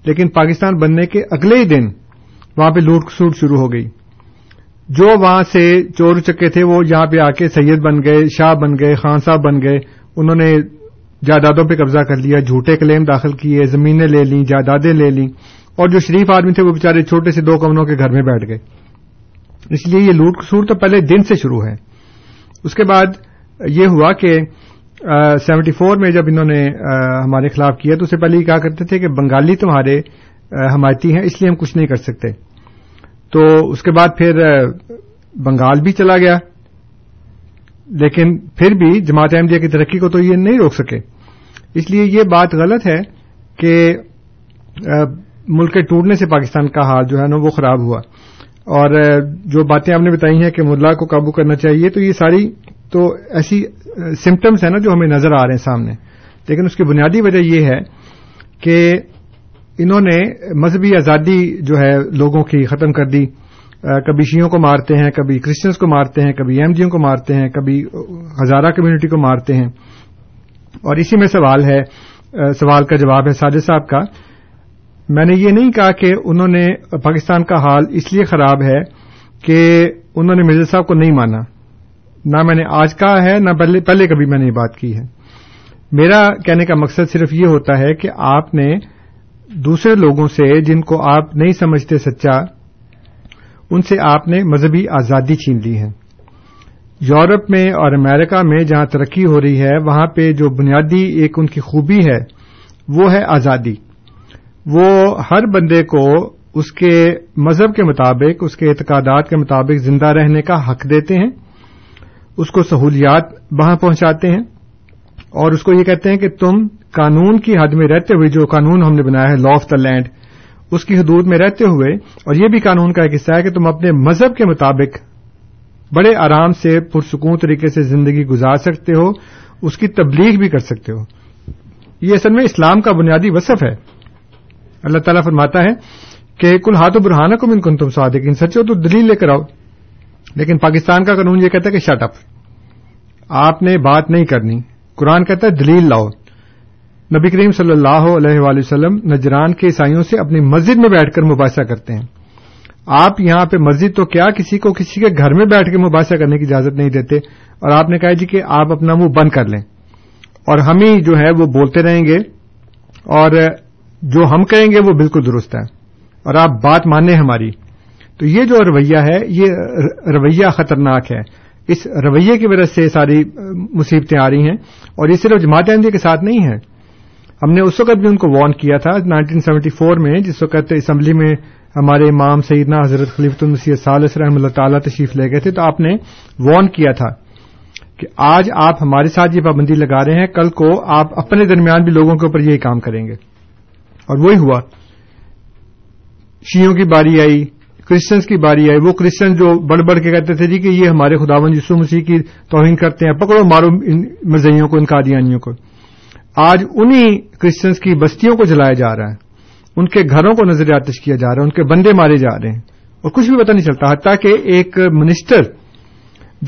لیکن پاکستان بننے کے اگلے ہی دن وہاں پہ لوٹ کھسوٹ شروع ہو گئی. جو وہاں سے چور چکے تھے وہ یہاں پہ آ کے سید بن گئے, شاہ بن گئے, خان صاحب بن گئے, انہوں نے جائیدادوں پہ قبضہ کر لیا, جھوٹے کلیم داخل کیے, زمینیں لے لیں, جائیدادیں لے لیں, اور جو شریف آدمی تھے وہ بےچارے چھوٹے سے دو کمروں کے گھر میں بیٹھ گئے. اس لیے یہ لوٹ خسور تو پہلے دن سے شروع ہے. اس کے بعد یہ ہوا کہ سیونٹی فور میں جب انہوں نے ہمارے خلاف کیا تو اسے پہلے یہ کہا کرتے تھے کہ بنگالی تمہارے حمایتی ہیں اس لیے ہم کچھ نہیں کر سکتے. تو اس کے بعد پھر بنگال بھی چلا گیا, لیکن پھر بھی جماعت احمدیہ کی ترقی کو تو یہ نہیں روک سکے. اس لیے یہ بات غلط ہے کہ ملک کے ٹوٹنے سے پاکستان کا حال جو ہے نا وہ خراب ہوا. اور جو باتیں آپ نے بتائی ہیں کہ ملا کو قابو کرنا چاہیے, تو یہ ساری تو ایسی سمٹمز ہیں نا جو ہمیں نظر آ رہے ہیں سامنے, لیکن اس کی بنیادی وجہ یہ ہے کہ انہوں نے مذہبی آزادی جو ہے لوگوں کی ختم کر دی. کبھی شیعوں کو مارتے ہیں, کبھی کرسچنز کو مارتے ہیں, کبھی احمدیوں کو مارتے ہیں, کبھی ہزارہ کمیونٹی کو مارتے ہیں. اور اسی میں سوال ہے, سوال کا جواب ہے ساجد صاحب کا. میں نے یہ نہیں کہا کہ انہوں نے پاکستان کا حال اس لیے خراب ہے کہ انہوں نے مرزا صاحب کو نہیں مانا, نہ میں نے آج کہا ہے نہ پہلے, پہلے کبھی میں نے یہ بات کی ہے. میرا کہنے کا مقصد صرف یہ ہوتا ہے کہ آپ نے دوسرے لوگوں سے جن کو آپ نہیں سمجھتے سچا, ان سے آپ نے مذہبی آزادی چھین لی ہے. یورپ میں اور امریکہ میں جہاں ترقی ہو رہی ہے وہاں پہ جو بنیادی ایک ان کی خوبی ہے وہ ہے آزادی. وہ ہر بندے کو اس کے مذہب کے مطابق, اس کے اعتقادات کے مطابق زندہ رہنے کا حق دیتے ہیں, اس کو سہولیات وہاں پہنچاتے ہیں, اور اس کو یہ کہتے ہیں کہ تم قانون کی حد میں رہتے ہوئے, جو قانون ہم نے بنایا ہے لا آف دا لینڈ, اس کی حدود میں رہتے ہوئے, اور یہ بھی قانون کا ایک حصہ ہے کہ تم اپنے مذہب کے مطابق بڑے آرام سے پرسکون طریقے سے زندگی گزار سکتے ہو, اس کی تبلیغ بھی کر سکتے ہو. یہ اصل میں اسلام کا بنیادی وصف ہے. اللہ تعالیٰ فرماتا ہے کہ کل ہاتھ و برہانکم ان کنتم صادقین, سچ ہو تو دلیل لے کر آؤ. لیکن پاکستان کا قانون یہ کہتا ہے کہ شٹ اپ, آپ نے بات نہیں کرنی. قرآن کہتا ہے دلیل لاؤ. نبی کریم صلی اللہ علیہ وآلہ وسلم نجران کے عیسائیوں سے اپنی مسجد میں بیٹھ کر مباحثہ کرتے ہیں. آپ یہاں پہ مسجد تو کیا, کسی کو کسی کے گھر میں بیٹھ کے مباحثہ کرنے کی اجازت نہیں دیتے, اور آپ نے کہا جی کہ آپ اپنا منہ بند کر لیں اور ہم ہی جو ہے وہ بولتے رہیں گے, اور جو ہم کہیں گے وہ بالکل درست ہے, اور آپ بات مانیں ہماری. تو یہ جو رویہ ہے, یہ رویہ خطرناک ہے. اس رویے کی وجہ سے ساری مصیبتیں آ رہی ہیں, اور یہ صرف جماعت احمدیہ کے ساتھ نہیں ہے. ہم نے اس وقت بھی ان کو وارن کیا تھا نائنٹین سیونٹی فور میں, جس وقت اسمبلی میں ہمارے امام سیدنا حضرت خلیفۃ المسیح ثالث رحمۃ اللہ تعالی تشریف لے گئے تھے, تو آپ نے وارن کیا تھا کہ آج آپ ہمارے ساتھ یہ پابندی لگا رہے ہیں, کل کو آپ اپنے درمیان بھی لوگوں کے اوپر یہی کام کریں گے. اور وہی ہوا. شیعوں کی باری آئی, کرسچنز کی باری آئی. وہ کرسچن جو بڑھ بڑھ کے کہتے تھے جی کہ یہ ہمارے خداوند یسوع مسیح کی توہین کرتے ہیں, پکڑو مارو ان مزیحیوں کو, ان قادیانیوں کو. آج انہی کرسچنز کی بستیوں کو جلایا جا رہا ہے, ان کے گھروں کو نظر آتش کیا جا رہا ہے, ان کے بندے مارے جا رہے ہیں, اور کچھ بھی پتہ نہیں چلتا. حتیٰ کہ ایک منسٹر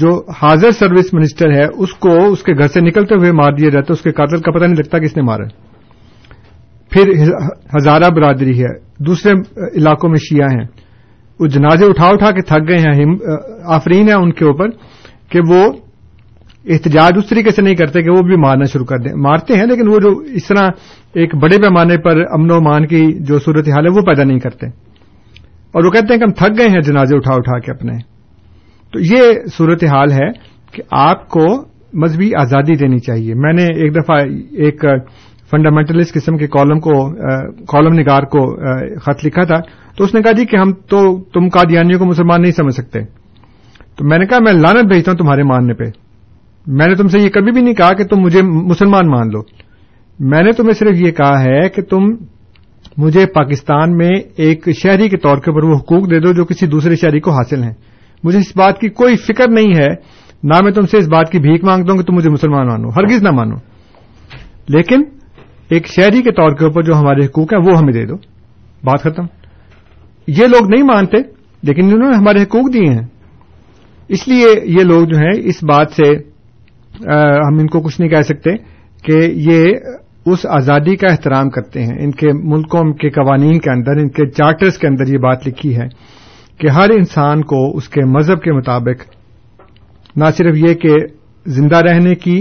جو حاضر سروس منسٹر ہے, اس کو اس کے گھر سے نکلتے ہوئے مار دیا جاتا ہے. اس کے قاتل کا پتہ نہیں لگتا کس نے مارا. پھر ہزارہ برادری ہے, دوسرے علاقوں میں شیعہ ہیں, وہ جنازے اٹھا اٹھا کے تھک گئے ہیں. آفرین ہے ان کے اوپر کہ وہ احتجاج اس طریقے سے نہیں کرتے کہ وہ بھی مارنا شروع کر دیں. مارتے ہیں, لیکن وہ جو اس طرح ایک بڑے پیمانے پر امن و امان کی جو صورتحال ہے وہ پیدا نہیں کرتے, اور وہ کہتے ہیں کہ ہم تھک گئے ہیں جنازے اٹھا اٹھا کے اپنے. تو یہ صورتحال ہے کہ آپ کو مذہبی آزادی دینی چاہیے. میں نے ایک دفعہ ایک فنڈامنٹلسٹ قسم کے کالم کو کالم نگار کو خط لکھا تھا, تو اس نے کہا جی کہ ہم تو تم قادیانیوں کو مسلمان نہیں سمجھ سکتے. تو میں نے کہا میں لعنت بھیجتا ہوں تمہارے ماننے پہ. میں نے تم سے یہ کبھی بھی نہیں کہا کہ تم مجھے مسلمان مان لو. میں نے تمہیں صرف یہ کہا ہے کہ تم مجھے پاکستان میں ایک شہری کے طور کے اوپر وہ حقوق دے دو جو کسی دوسرے شہری کو حاصل ہیں. مجھے اس بات کی کوئی فکر نہیں ہے, نہ میں تم سے اس بات کی بھیک مانگتا ہوں کہ تم مجھے مسلمان مانو, ہرگز نہ مانو. لیکن ایک شہری کے طور کے اوپر جو ہمارے حقوق ہیں وہ ہمیں دے دو, بات ختم. یہ لوگ نہیں مانتے, لیکن انہوں نے ہمارے حقوق دیے ہیں. اس لیے یہ لوگ جو ہیں اس بات سے ہم ان کو کچھ نہیں کہہ سکتے کہ یہ اس آزادی کا احترام کرتے ہیں. ان کے ملکوں کے قوانین کے اندر, ان کے چارٹرز کے اندر یہ بات لکھی ہے کہ ہر انسان کو اس کے مذہب کے مطابق نہ صرف یہ کہ زندہ رہنے کی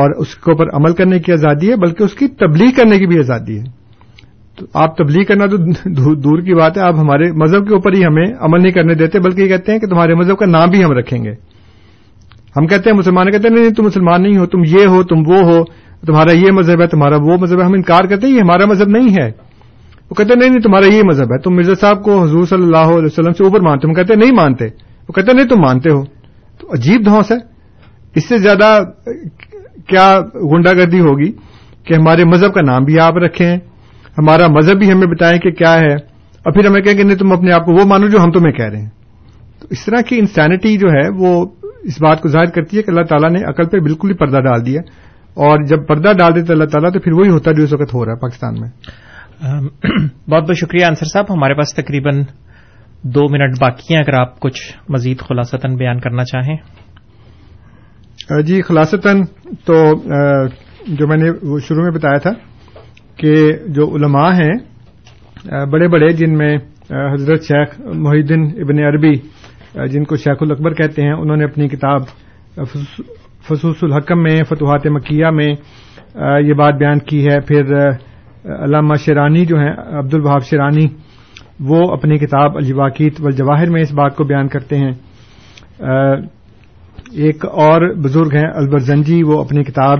اور اس کے اوپر عمل کرنے کی آزادی ہے, بلکہ اس کی تبلیغ کرنے کی بھی آزادی ہے. تو آپ تبلیغ کرنا تو دور کی بات ہے, آپ ہمارے مذہب کے اوپر ہی ہمیں عمل نہیں کرنے دیتے, بلکہ یہ کہتے ہیں کہ تمہارے مذہب کا نام بھی ہم رکھیں گے. ہم کہتے ہیں مسلمان, کہتے ہیں نہیں تم مسلمان نہیں ہو, تم یہ ہو, تم وہ ہو, تمہارا یہ مذہب ہے, تمہارا وہ مذہب ہے. ہم انکار کرتے ہیں یہ ہمارا مذہب نہیں ہے. وہ کہتے ہیں نہیں نہیں تمہارا یہ مذہب ہے, تم مرزا صاحب کو حضور صلی اللہ علیہ وسلم سے اوپر مانتے. ہم کہتے ہیں نہیں مانتے. وہ کہتے ہیں نہیں تم مانتے ہو. تو عجیب دھونس ہے. اس سے زیادہ کیا گنڈا گردی ہوگی کہ ہمارے مذہب کا نام بھی آپ رکھیں, ہمارا مذہب بھی ہمیں بتائیں کہ کیا ہے, اور پھر ہمیں کہیں کہ نہیں تم اپنے آپ کو وہ مانو جو ہم تمہیں کہہ رہے ہیں. تو اس طرح کی انسینٹی جو ہے وہ اس بات کو ظاہر کرتی ہے کہ اللہ تعالیٰ نے عقل پہ بالکل ہی پردہ ڈال دیا, اور جب پردہ ڈال دیتا اللہ تعالیٰ تو پھر وہی ہوتا جو اس وقت ہو رہا ہے پاکستان میں. بہت بہت شکریہ انصر صاحب. ہمارے پاس تقریباً دو منٹ باقی ہیں, اگر آپ کچھ مزید خلاصتاً بیان کرنا چاہیں. جی خلاصتاً تو جو میں نے شروع میں بتایا تھا کہ جو علماء ہیں بڑے بڑے, جن میں حضرت شیخ محی الدین ابن عربی جن کو شیخ الاکبر کہتے ہیں, انہوں نے اپنی کتاب فصوص الحکم میں, فتوحات مکیہ میں یہ بات بیان کی ہے. پھر علامہ شیرانی جو ہیں, عبدالوہاب شیرانی, وہ اپنی کتاب الجواقیت والجواہر میں اس بات کو بیان کرتے ہیں. ایک اور بزرگ ہیں البرزنجی, وہ اپنی کتاب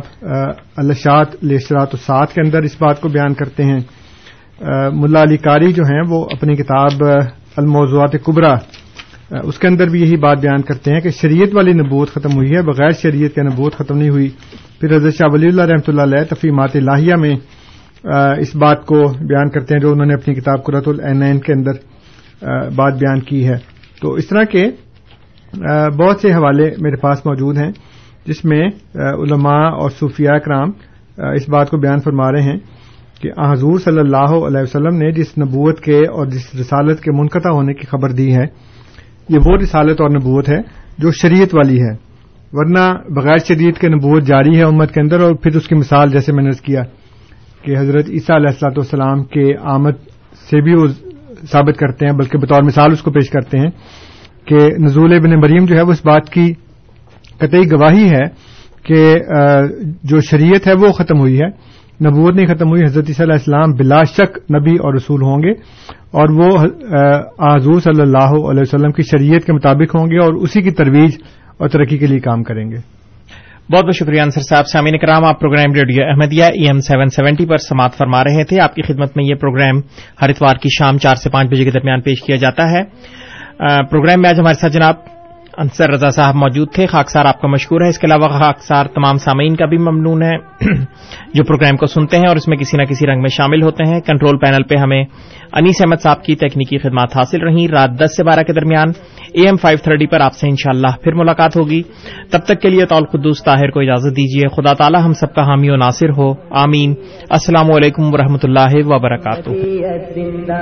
الاشاعۃ لاشراط الساعۃ کے اندر اس بات کو بیان کرتے ہیں. ملا علی قاری جو ہیں, وہ اپنی کتاب الموضوعات کبری اس کے اندر بھی یہی بات بیان کرتے ہیں کہ شریعت والی نبوت ختم ہوئی ہے, بغیر شریعت کے نبوت ختم نہیں ہوئی. پھر حضرت شاہ ولی اللہ رحمۃ اللہ علیہ تفہیمات الٰہیہ میں اس بات کو بیان کرتے ہیں, جو انہوں نے اپنی کتاب قرۃ العینین کے اندر بات بیان کی ہے. تو اس طرح کے بہت سے حوالے میرے پاس موجود ہیں جس میں علماء اور صوفیاء کرام اس بات کو بیان فرما رہے ہیں کہ حضور صلی اللہ علیہ وسلم نے جس نبوت کے اور جس رسالت کے منقطع ہونے کی خبر دی ہے, یہ وہ رسالت اور نبوت ہے جو شریعت والی ہے, ورنہ بغیر شریعت کے نبوت جاری ہے امت کے اندر. اور پھر اس کی مثال جیسے میں نے عرض کیا کہ حضرت عیسیٰ علیہ الصلوۃ والسلام کے آمد سے بھی وہ ثابت کرتے ہیں, بلکہ بطور مثال اس کو پیش کرتے ہیں کہ نزول ابن مریم جو ہے وہ اس بات کی قطعی گواہی ہے کہ جو شریعت ہے وہ ختم ہوئی ہے, نبوت نہیں ختم ہوئی. حضرت عیسیٰ علیہ السلام بلا شک نبی اور رسول ہوں گے, اور وہ حضور صلی اللہ علیہ وسلم کی شریعت کے مطابق ہوں گے اور اسی کی ترویج اور ترقی کے لیے کام کریں گے. بہت بہت شکریہ انصر صاحب. سامعین کرام, آپ programme radio Ahmadiyya A M seven seventy پر سماعت فرما رہے تھے. آپ کی خدمت میں یہ پروگرام ہر اتوار کی شام چار سے پانچ بجے کے درمیان پیش کیا جاتا ہے. پروگرام میں آج ہمارے ساتھ جناب انصر رضا صاحب موجود تھے. خاکسار آپ کا مشکور ہے. اس کے علاوہ خاکسار تمام سامعین کا بھی ممنون ہے جو پروگرام کو سنتے ہیں اور اس میں کسی نہ کسی رنگ میں شامل ہوتے ہیں. کنٹرول پینل پہ ہمیں انیس احمد صاحب کی تکنیکی خدمات حاصل رہیں. رات دس سے بارہ کے درمیان اے ایم فائیو تھرٹی پر آپ سے انشاءاللہ پھر ملاقات ہوگی. تب تک کے لیے طلحہ قدوس طاہر کو اجازت دیجیے. خدا تعالی ہم سب کا حامی و ناصر ہو, آمین. السلام علیکم و رحمۃ اللہ وبرکاتہ.